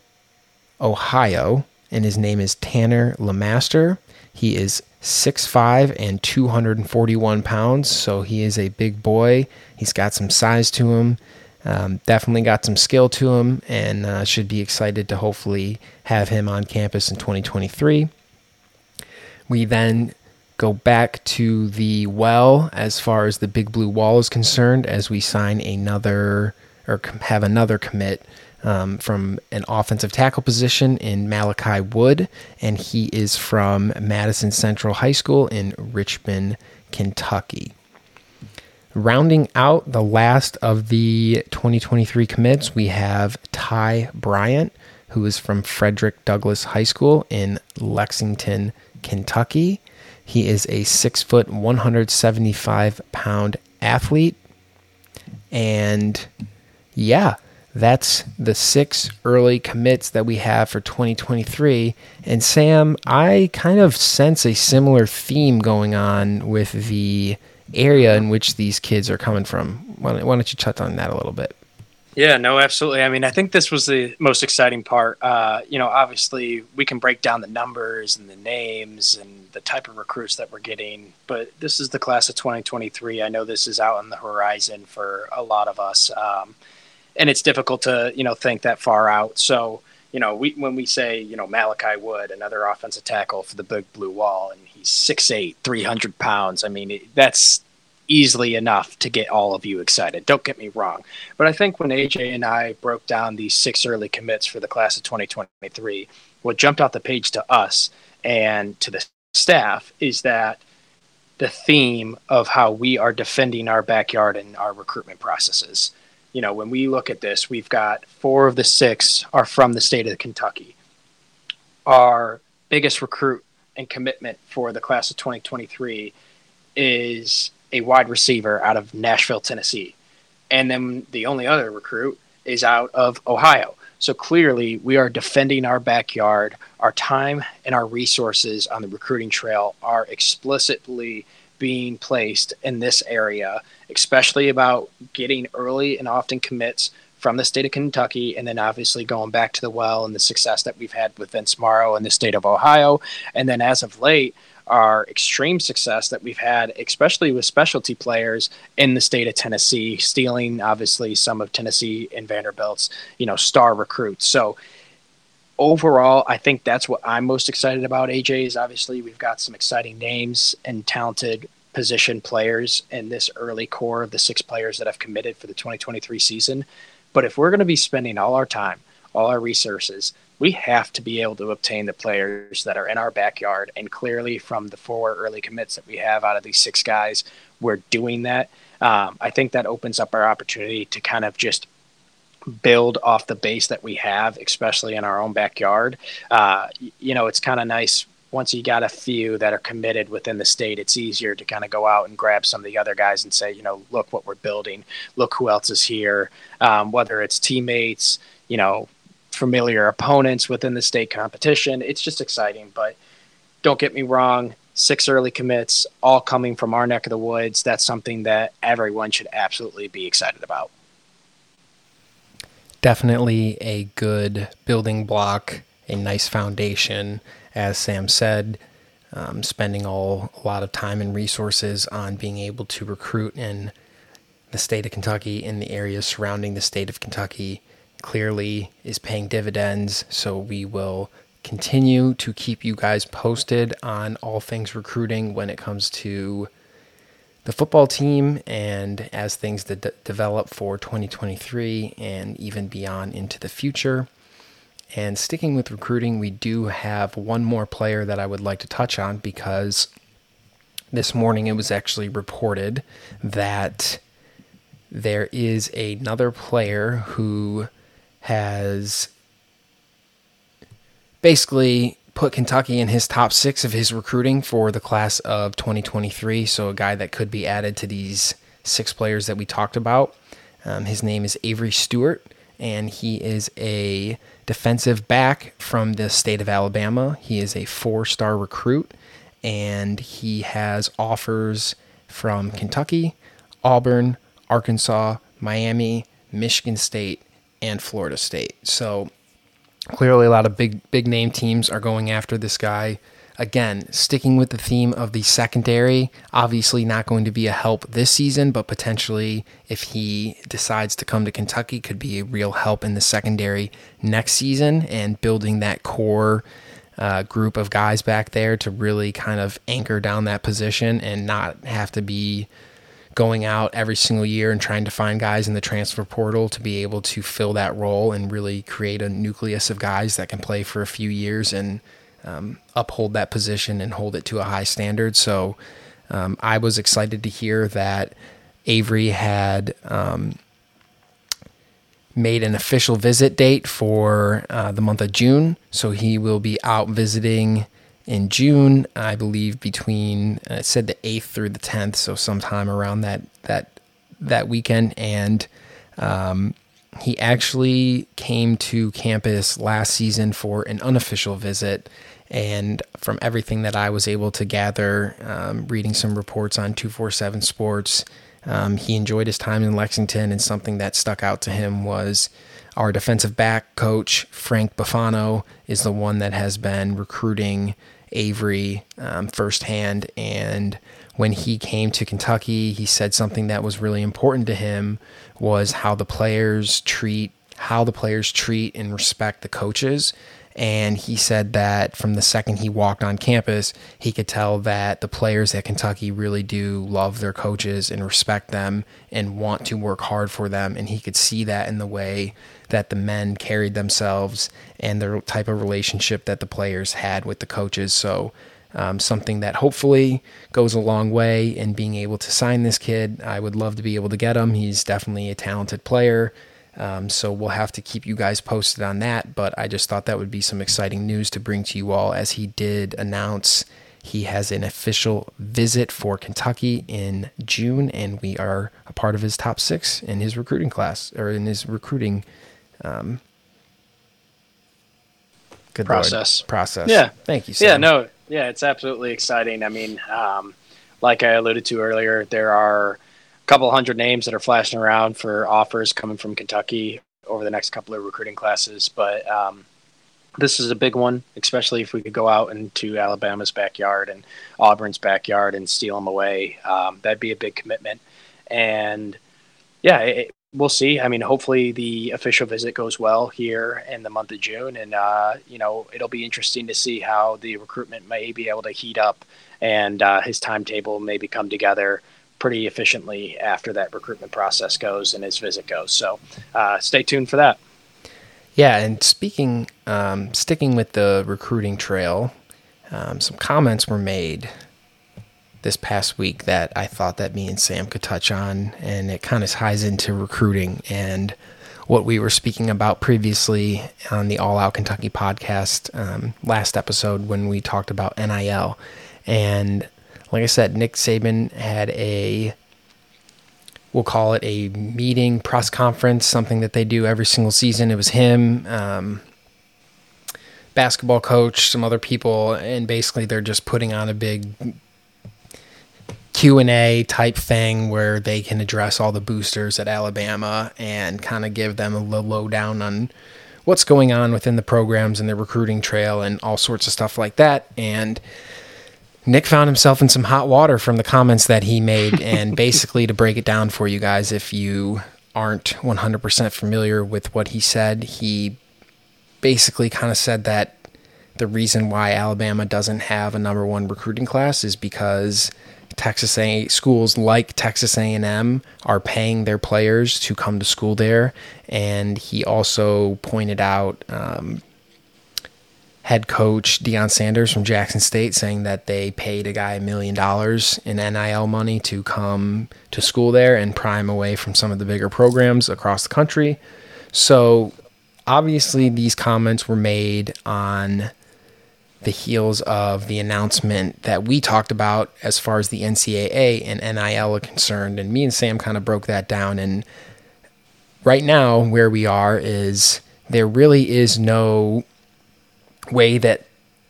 Ohio, and his name is Tanner Lamaster. He is 6'5" and 241 pounds, so he is a big boy. He's got some size to him, definitely got some skill to him, and should be excited to hopefully have him on campus in 2023. We then go back to the well as far as the Big Blue Wall is concerned as we sign another or have another commit from an offensive tackle position in Malachi Wood, and he is from Madison Central High School in Richmond, Kentucky. Rounding out the last of the 2023 commits, we have Ty Bryant, who is from Frederick Douglass High School in Lexington, Kentucky. He is a 6', 175 pound athlete. And yeah, that's the 6 early commits that we have for 2023. And Sam, I kind of sense a similar theme going on with the area in which these kids are coming from. Why don't you touch on that a little bit? Yeah, no, absolutely. I mean, I think this was the most exciting part. Obviously we can break down the numbers and the names and the type of recruits that we're getting, but this is the class of 2023. I know this is out on the horizon for a lot of us, and it's difficult to, think that far out. So, when we say, Malachi Wood, another offensive tackle for the Big Blue Wall, and he's 6'8", 300 pounds. I mean, that's easily enough to get all of you excited. Don't get me wrong. But I think when AJ and I broke down these 6 early commits for the class of 2023, what jumped out the page to us and to the staff is that the theme of how we are defending our backyard and our recruitment processes. When we look at this, we've got 4 of the 6 are from the state of Kentucky. Our biggest recruit and commitment for the class of 2023 is a wide receiver out of Nashville, Tennessee. And then the only other recruit is out of Ohio. So clearly we are defending our backyard. Our time and our resources on the recruiting trail are explicitly being placed in this area, especially about getting early and often commits from the state of Kentucky, and then obviously going back to the well and the success that we've had with Vince Morrow in the state of Ohio. And then as of late, our extreme success that we've had, especially with specialty players in the state of Tennessee, stealing obviously some of Tennessee and Vanderbilt's, star recruits. So overall, I think that's what I'm most excited about, AJ, is obviously we've got some exciting names and talented position players in this early core of the 6 players that have committed for the 2023 season. But if we're going to be spending all our time, all our resources, we have to be able to obtain the players that are in our backyard. And clearly from the 4 early commits that we have out of these 6 guys, we're doing that. I think that opens up our opportunity to kind of just build off the base that we have, especially in our own backyard. It's kind of nice. Once you got a few that are committed within the state, it's easier to kind of go out and grab some of the other guys and say, look what we're building. Look who else is here, whether it's teammates, familiar opponents within the state competition. It's just exciting. But don't get me wrong, 6 early commits, all coming from our neck of the woods. That's something that everyone should absolutely be excited about. Definitely a good building block, a nice foundation. As Sam said, spending a lot of time and resources on being able to recruit in the state of Kentucky, in the areas surrounding the state of Kentucky, clearly is paying dividends. So we will continue to keep you guys posted on all things recruiting when it comes to the football team, and as things that develop for 2023 and even beyond into the future. And sticking with recruiting, we do have one more player that I would like to touch on, because this morning it was actually reported that there is another player who has basically put Kentucky in his top 6 of his recruiting for the class of 2023. So a guy that could be added to these 6 players that we talked about. His name is Avery Stewart, and he is a defensive back from the state of Alabama. He is a 4-star recruit, and he has offers from Kentucky, Auburn, Arkansas, Miami, Michigan State, and Florida State. So clearly a lot of big name teams are going after this guy. Again, sticking with the theme of the secondary, obviously not going to be a help this season, but potentially if he decides to come to Kentucky, could be a real help in the secondary next season and building that core group of guys back there to really kind of anchor down that position and not have to be going out every single year and trying to find guys in the transfer portal to be able to fill that role and really create a nucleus of guys that can play for a few years and uphold that position and hold it to a high standard. So I was excited to hear that Avery had made an official visit date for the month of June. So he will be out visiting in June, I believe, between it said the 8th through the 10th. So sometime around that weekend. And he actually came to campus last season for an unofficial visit. And from everything that I was able to gather, reading some reports on 247 Sports, he enjoyed his time in Lexington, and something that stuck out to him was our defensive back coach, Frank Bufano, is the one that has been recruiting Avery firsthand. And when he came to Kentucky, he said something that was really important to him was how the players treat and respect the coaches. And he said that from the second he walked on campus, he could tell that the players at Kentucky really do love their coaches and respect them and want to work hard for them. And he could see that in the way that the men carried themselves and the type of relationship that the players had with the coaches. So something that hopefully goes a long way in being able to sign this kid. I would love to be able to get him. He's definitely a talented player. So we'll have to keep you guys posted on that, but I just thought that would be some exciting news to bring to you all, as he did announce he has an official visit for Kentucky in June, and we are a part of his top 6 in his recruiting class, or in his recruiting process. Yeah. Thank you, Sam. Yeah, no, yeah, it's absolutely exciting. I mean, like I alluded to earlier, there are couple hundred names that are flashing around for offers coming from Kentucky over the next couple of recruiting classes. But this is a big one, especially if we could go out into Alabama's backyard and Auburn's backyard and steal them away. That'd be a big commitment. And yeah, we'll see. I mean, hopefully the official visit goes well here in the month of June. And, it'll be interesting to see how the recruitment may be able to heat up, and his timetable maybe come together pretty efficiently after that recruitment process goes and his visit goes. So stay tuned for that. Yeah, and sticking with the recruiting trail, some comments were made this past week that I thought that me and Sam could touch on, and it kind of ties into recruiting. And what we were speaking about previously on the All Out Kentucky podcast last episode when we talked about NIL. And like I said, Nick Saban had a, we'll call it a meeting, press conference, something that they do every single season. It was him, basketball coach, some other people, and basically they're just putting on a big Q&A type thing where they can address all the boosters at Alabama and kind of give them a lowdown on what's going on within the programs and their recruiting trail and all sorts of stuff like that. And Nick found himself in some hot water from the comments that he made. And basically, to break it down for you guys, if you aren't 100% familiar with what he said, he basically kind of said that the reason why Alabama doesn't have a number one recruiting class is because Texas A schools like Texas A&M are paying their players to come to school there. And he also pointed out, head coach Deion Sanders from Jackson State saying that they paid a guy $1 million in NIL money to come to school there and prime away from some of the bigger programs across the country. So obviously these comments were made on the heels of the announcement that we talked about as far as the NCAA and NIL are concerned. And me and Sam kind of broke that down. And right now where we are is there really is no way that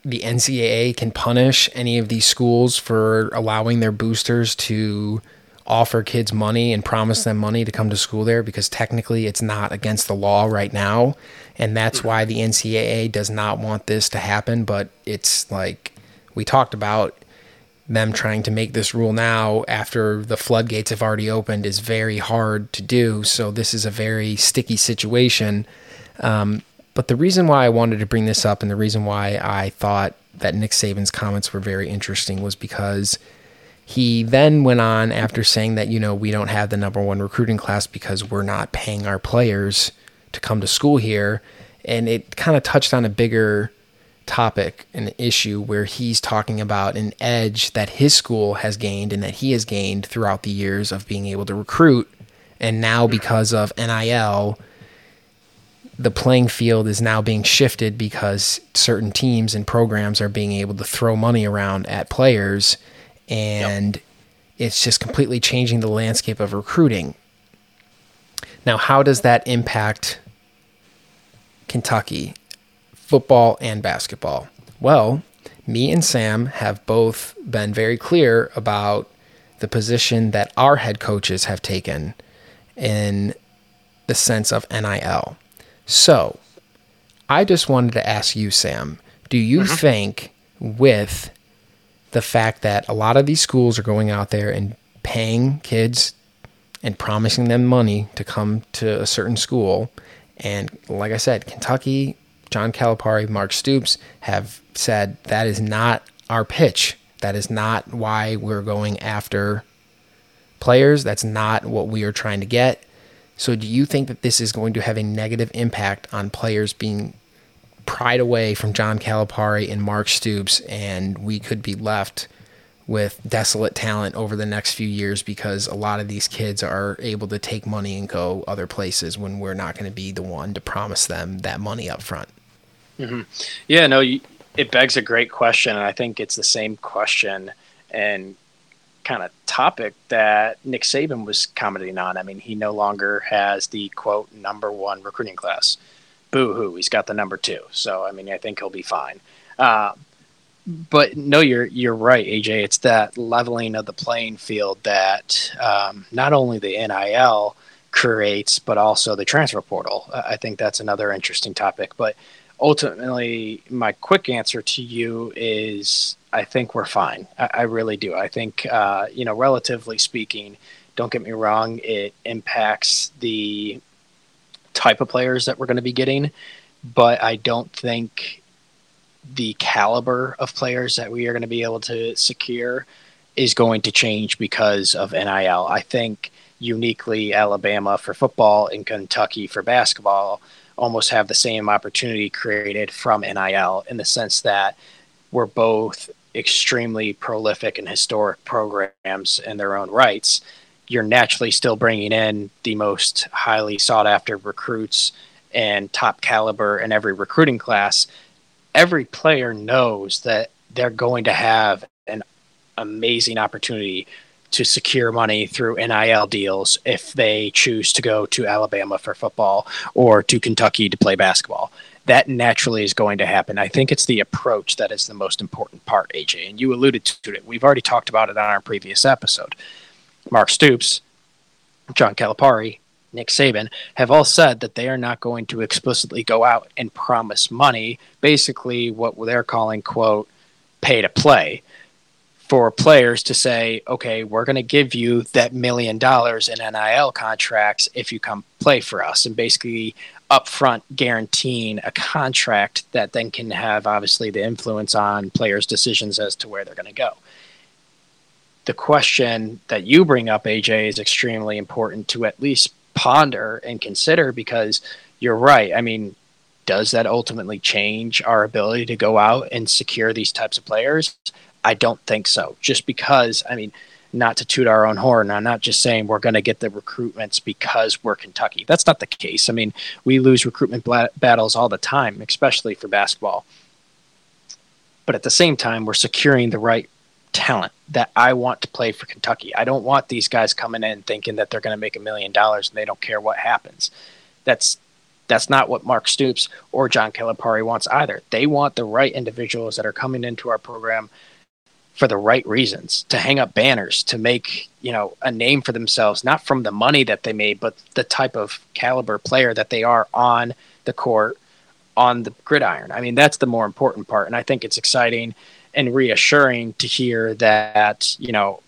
the NCAA can punish any of these schools for allowing their boosters to offer kids money and promise them money to come to school there, because technically it's not against the law right now. And that's why the NCAA does not want this to happen. But it's like we talked about, them trying to make this rule now after the floodgates have already opened is very hard to do. So this is a very sticky situation. But the reason why I wanted to bring this up and the reason why I thought that Nick Saban's comments were very interesting was because he then went on after saying that, you know, we don't have the number one recruiting class because we're not paying our players to come to school here. And it kind of touched on a bigger topic, an issue where he's talking about an edge that his school has gained and that he has gained throughout the years of being able to recruit. And now because of NIL, the playing field is now being shifted because certain teams and programs are being able to throw money around at players, and it's just completely changing the landscape of recruiting. Now, how does that impact Kentucky football and basketball? Well, me and Sam have both been very clear about the position that our head coaches have taken in the sense of NIL. So I just wanted to ask you, Sam, do you think with the fact that a lot of these schools are going out there and paying kids and promising them money to come to a certain school, and like I said, Kentucky, John Calipari, Mark Stoops have said that is not our pitch. That is not why we're going after players. That's not what we are trying to get. So do you think that this is going to have a negative impact on players being pried away from John Calipari and Mark Stoops, and we could be left with desolate talent over the next few years because a lot of these kids are able to take money and go other places when we're not going to be the one to promise them that money up front? Yeah, no, it begs a great question, and I think it's the same question and kind of topic that Nick Saban was commenting on. I mean, he no longer has the quote number one recruiting class. Boo-hoo, he's got the number two. So I mean, I think he'll be fine. But no, you're right, AJ. It's that leveling of the playing field that not only the NIL creates, but also the transfer portal. I think that's another interesting topic. But ultimately, my quick answer to you is I think we're fine. I really do. I think, relatively speaking, don't get me wrong, it impacts the type of players that we're going to be getting, but I don't think the caliber of players that we are going to be able to secure is going to change because of NIL. I think uniquely Alabama for football and Kentucky for basketball almost have the same opportunity created from NIL in the sense that we're both extremely prolific and historic programs in their own rights. you're naturally still bringing in the most highly sought after recruits and top caliber in every recruiting class. Every player knows that they're going to have an amazing opportunity to secure money through NIL deals if they choose to go to Alabama for football or to Kentucky to play basketball. That naturally is going to happen. I think it's the approach that is the most important part, AJ, and you alluded to it. We've already talked about it on our previous episode. Mark Stoops, John Calipari, Nick Saban have all said that they are not going to explicitly go out and promise money, basically what they're calling, quote, pay to play, for players to say, okay, we're going to give you that $1 million in NIL contracts if you come play for us, and basically upfront guaranteeing a contract that then can have obviously the influence on players' decisions as to where they're going to go. The question that you bring up, AJ, is extremely important to at least ponder and consider, because you're right. I mean, does that ultimately change our ability to go out and secure these types of players? I don't think so. Just because, I mean, not to toot our own horn, I'm not just saying we're going to get the recruitments because we're Kentucky. That's not the case. I mean, we lose recruitment battles all the time, especially for basketball. But at the same time, we're securing the right talent that I want to play for Kentucky. I don't want these guys coming in thinking that they're going to make $1 million and they don't care what happens. That's not what Mark Stoops or John Calipari wants either. They want the right individuals that are coming into our program for the right reasons, to hang up banners, to make, you know, a name for themselves, not from the money that they made, but the type of caliber player that they are on the court, on the gridiron. I mean, that's the more important part. And I think it's exciting and reassuring to hear that, you know,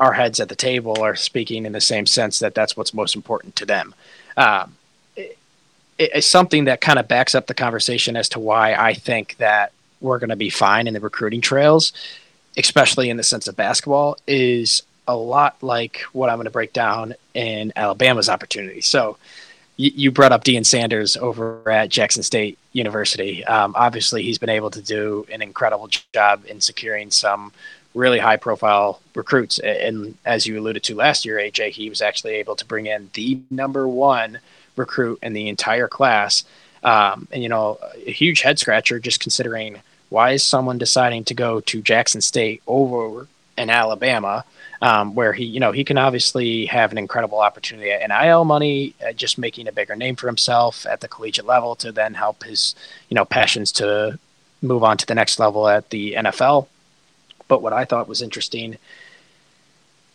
our heads at the table are speaking in the same sense that that's what's most important to them. It's something that kind of backs up the conversation as to why I think that we're going to be fine in the recruiting trails, especially in the sense of basketball, is a lot like what I'm going to break down in Alabama's opportunity. So you brought up Deion Sanders over at Jackson State University. Obviously, he's been able to do an incredible job in securing some really high-profile recruits. And as you alluded to last year, AJ, he was actually able to bring in the #1 recruit in the entire class. And, you know, a huge head-scratcher, just considering why is someone deciding to go to Jackson State over in Alabama, where he, you know, he can obviously have an incredible opportunity at NIL money, just making a bigger name for himself at the collegiate level to then help his, you know, passions to move on to the next level at the NFL. But what I thought was interesting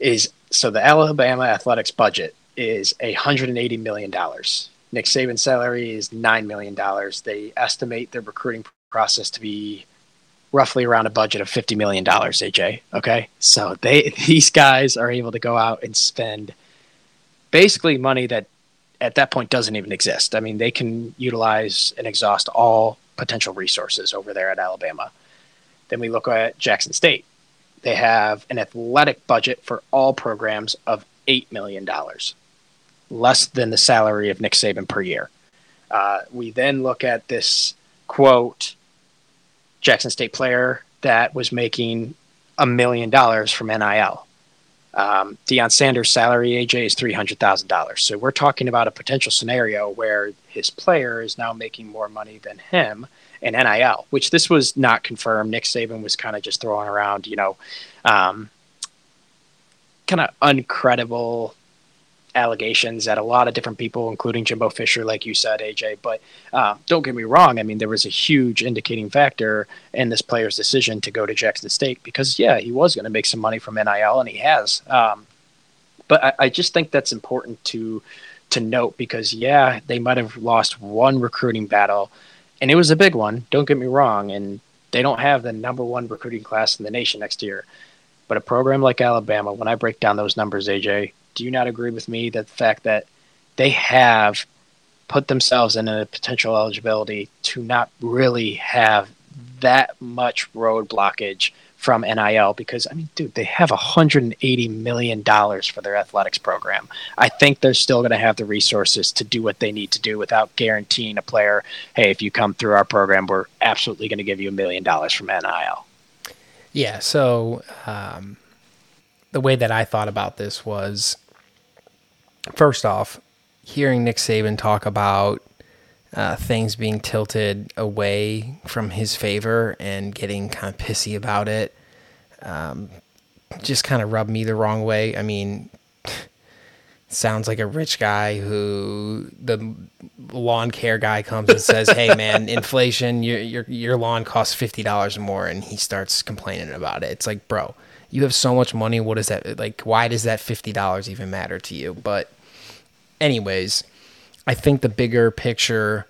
is, so the Alabama athletics budget is $180 million. Nick Saban's salary is $9 million. They estimate their recruiting process to be roughly around a budget of $50 million, AJ. Okay. So these guys are able to go out and spend basically money that at that point doesn't even exist. I mean, they can utilize and exhaust all potential resources over there at Alabama. Then we look at Jackson State. They have an athletic budget for all programs of $8 million, less than the salary of Nick Saban per year. We then look at this, quote, Jackson State player that was making $1 million from NIL. Deion Sanders' salary, AJ, is $300,000. So we're talking about a potential scenario where his player is now making more money than him in NIL, which this was not confirmed. Nick Saban was kind of just throwing around, you know, kind of uncredible allegations at a lot of different people, including Jimbo Fisher, like you said, AJ. But don't get me wrong. I mean, there was a huge indicating factor in this player's decision to go to Jackson State because, yeah, he was going to make some money from NIL, and he has. But I just think that's important to note because, yeah, they might have lost one recruiting battle, and it was a big one. Don't get me wrong. And they don't have the #1 recruiting class in the nation next year. But a program like Alabama, when I break down those numbers, AJ, do you not agree with me that the fact that they have put themselves in a potential eligibility to not really have that much road blockage from NIL? Because, I mean, dude, they have $180 million for their athletics program. I think they're still going to have the resources to do what they need to do without guaranteeing a player, hey, if you come through our program, we're absolutely going to give you $1 million from NIL. Yeah, so the way that I thought about this was, first off, hearing Nick Saban talk about things being tilted away from his favor and getting kind of pissy about it, just kind of rubbed me the wrong way. I mean, sounds like a rich guy who the lawn care guy comes and says, "Hey man, inflation, your lawn costs $50 more," and he starts complaining about it. It's like, bro, you have so much money. What is that? Like, why does that $50 even matter to you? But anyways, I think the bigger picture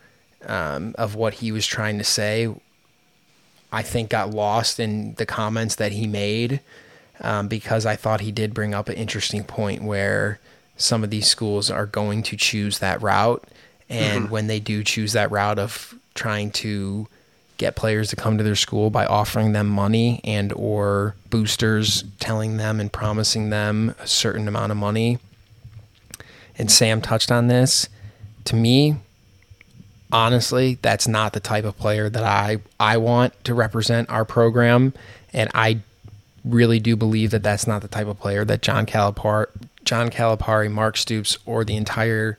of what he was trying to say, I think got lost in the comments that he made, because I thought he did bring up an interesting point where some of these schools are going to choose that route. And when they do choose that route of trying to get players to come to their school by offering them money and or boosters telling them and promising them a certain amount of money, and Sam touched on this, to me, honestly, that's not the type of player that I want to represent our program. And I really do believe that that's not the type of player that John Calipari, Mark Stoops, or the entire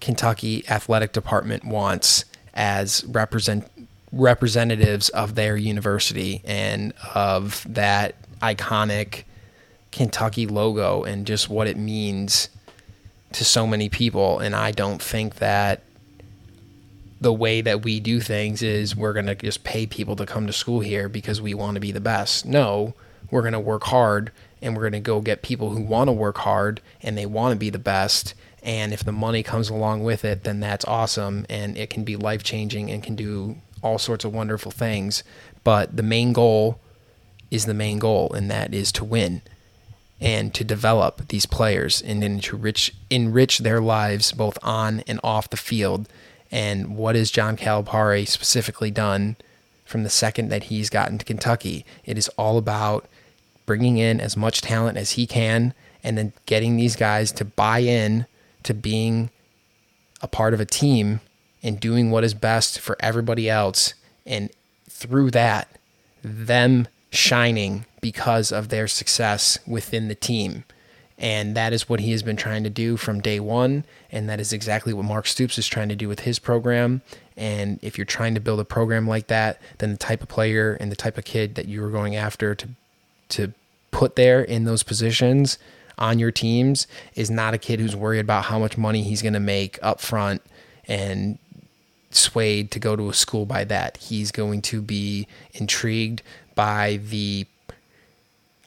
Kentucky athletic department wants as representatives of their university and of that iconic Kentucky logo and just what it means to so many people. And I don't think that the way that we do things is we're going to just pay people to come to school here because we want to be the best. No, we're going to work hard, and we're going to go get people who want to work hard and they want to be the best. And if the money comes along with it, then that's awesome, and it can be life-changing and can do all sorts of wonderful things. But the main goal is the main goal, and that is to win and to develop these players and then to enrich their lives both on and off the field. And what has John Calipari specifically done from the second that he's gotten to Kentucky? It is all about bringing in as much talent as he can and then getting these guys to buy in to being a part of a team and doing what is best for everybody else. And through that, them shining because of their success within the team. And that is what he has been trying to do from day one, and that is exactly what Mark Stoops is trying to do with his program. And if you're trying to build a program like that, then the type of player and the type of kid that you are going after to put there in those positions on your teams is not a kid who's worried about how much money he's going to make up front and swayed to go to a school by that. He's going to be intrigued by the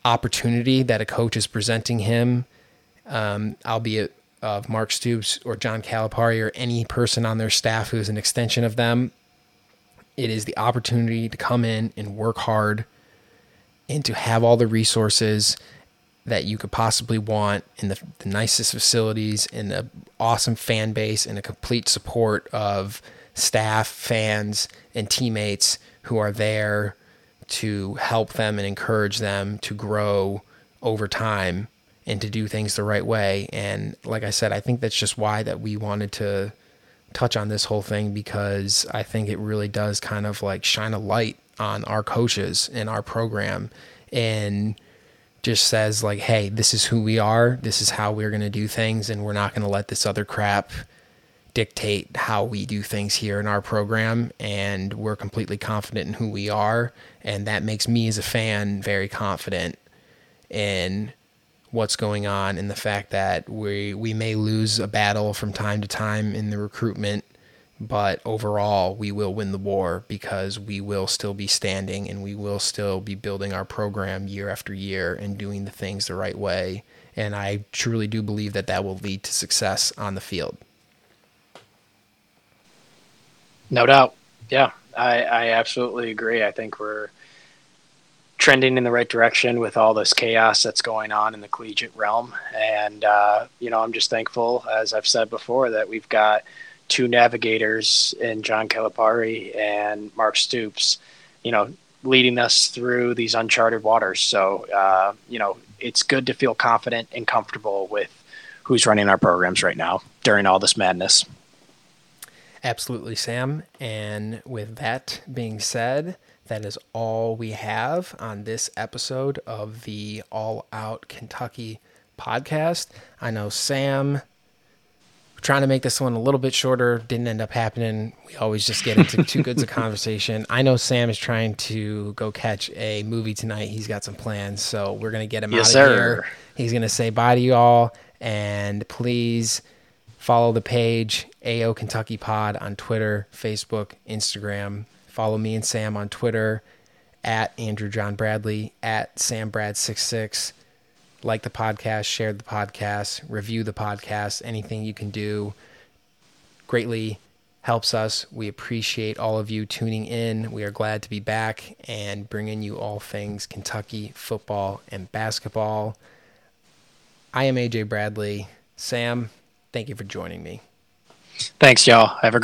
opportunity that a coach is presenting him, albeit of Mark Stoops or John Calipari or any person on their staff who is an extension of them. It is the opportunity to come in and work hard and to have all the resources that you could possibly want in the nicest facilities and the awesome fan base and a complete support of staff, fans, and teammates who are there to help them and encourage them to grow over time and to do things the right way. And like I said, I think that's just why that we wanted to touch on this whole thing, because I think it really does kind of like shine a light on our coaches and our program and just says like, hey, this is who we are. This is how we're going to do things. And we're not going to let this other crap dictate how we do things here in our program, and we're completely confident in who we are, and that makes me as a fan very confident in what's going on and the fact that we may lose a battle from time to time in the recruitment, but overall we will win the war because we will still be standing and we will still be building our program year after year and doing the things the right way. And I truly do believe that that will lead to success on the field. No doubt. Yeah, I absolutely agree. I think we're trending in the right direction with all this chaos that's going on in the collegiate realm. And, I'm just thankful, as I've said before, that we've got two navigators in John Calipari and Mark Stoops, leading us through these uncharted waters. So, it's good to feel confident and comfortable with who's running our programs right now during all this madness. Absolutely, Sam. And with that being said, That is all we have on this episode of the All Out Kentucky podcast. I know Sam, trying to make this one a little bit shorter, didn't end up happening. We always just get into too good a conversation. I know Sam is trying to go catch a movie tonight. He's got some plans, so we're going to get him out of here. He's going to say bye to you all, and please follow the page AOKentuckyPod on Twitter, Facebook, Instagram. Follow me and Sam on Twitter at Andrew John Bradley, at SamBrad66. Like the podcast, share the podcast, review the podcast. Anything you can do greatly helps us. We appreciate all of you tuning in. We are glad to be back and bringing you all things Kentucky football and basketball. I am AJ Bradley. Sam, thank you for joining me. Thanks, y'all. Have a great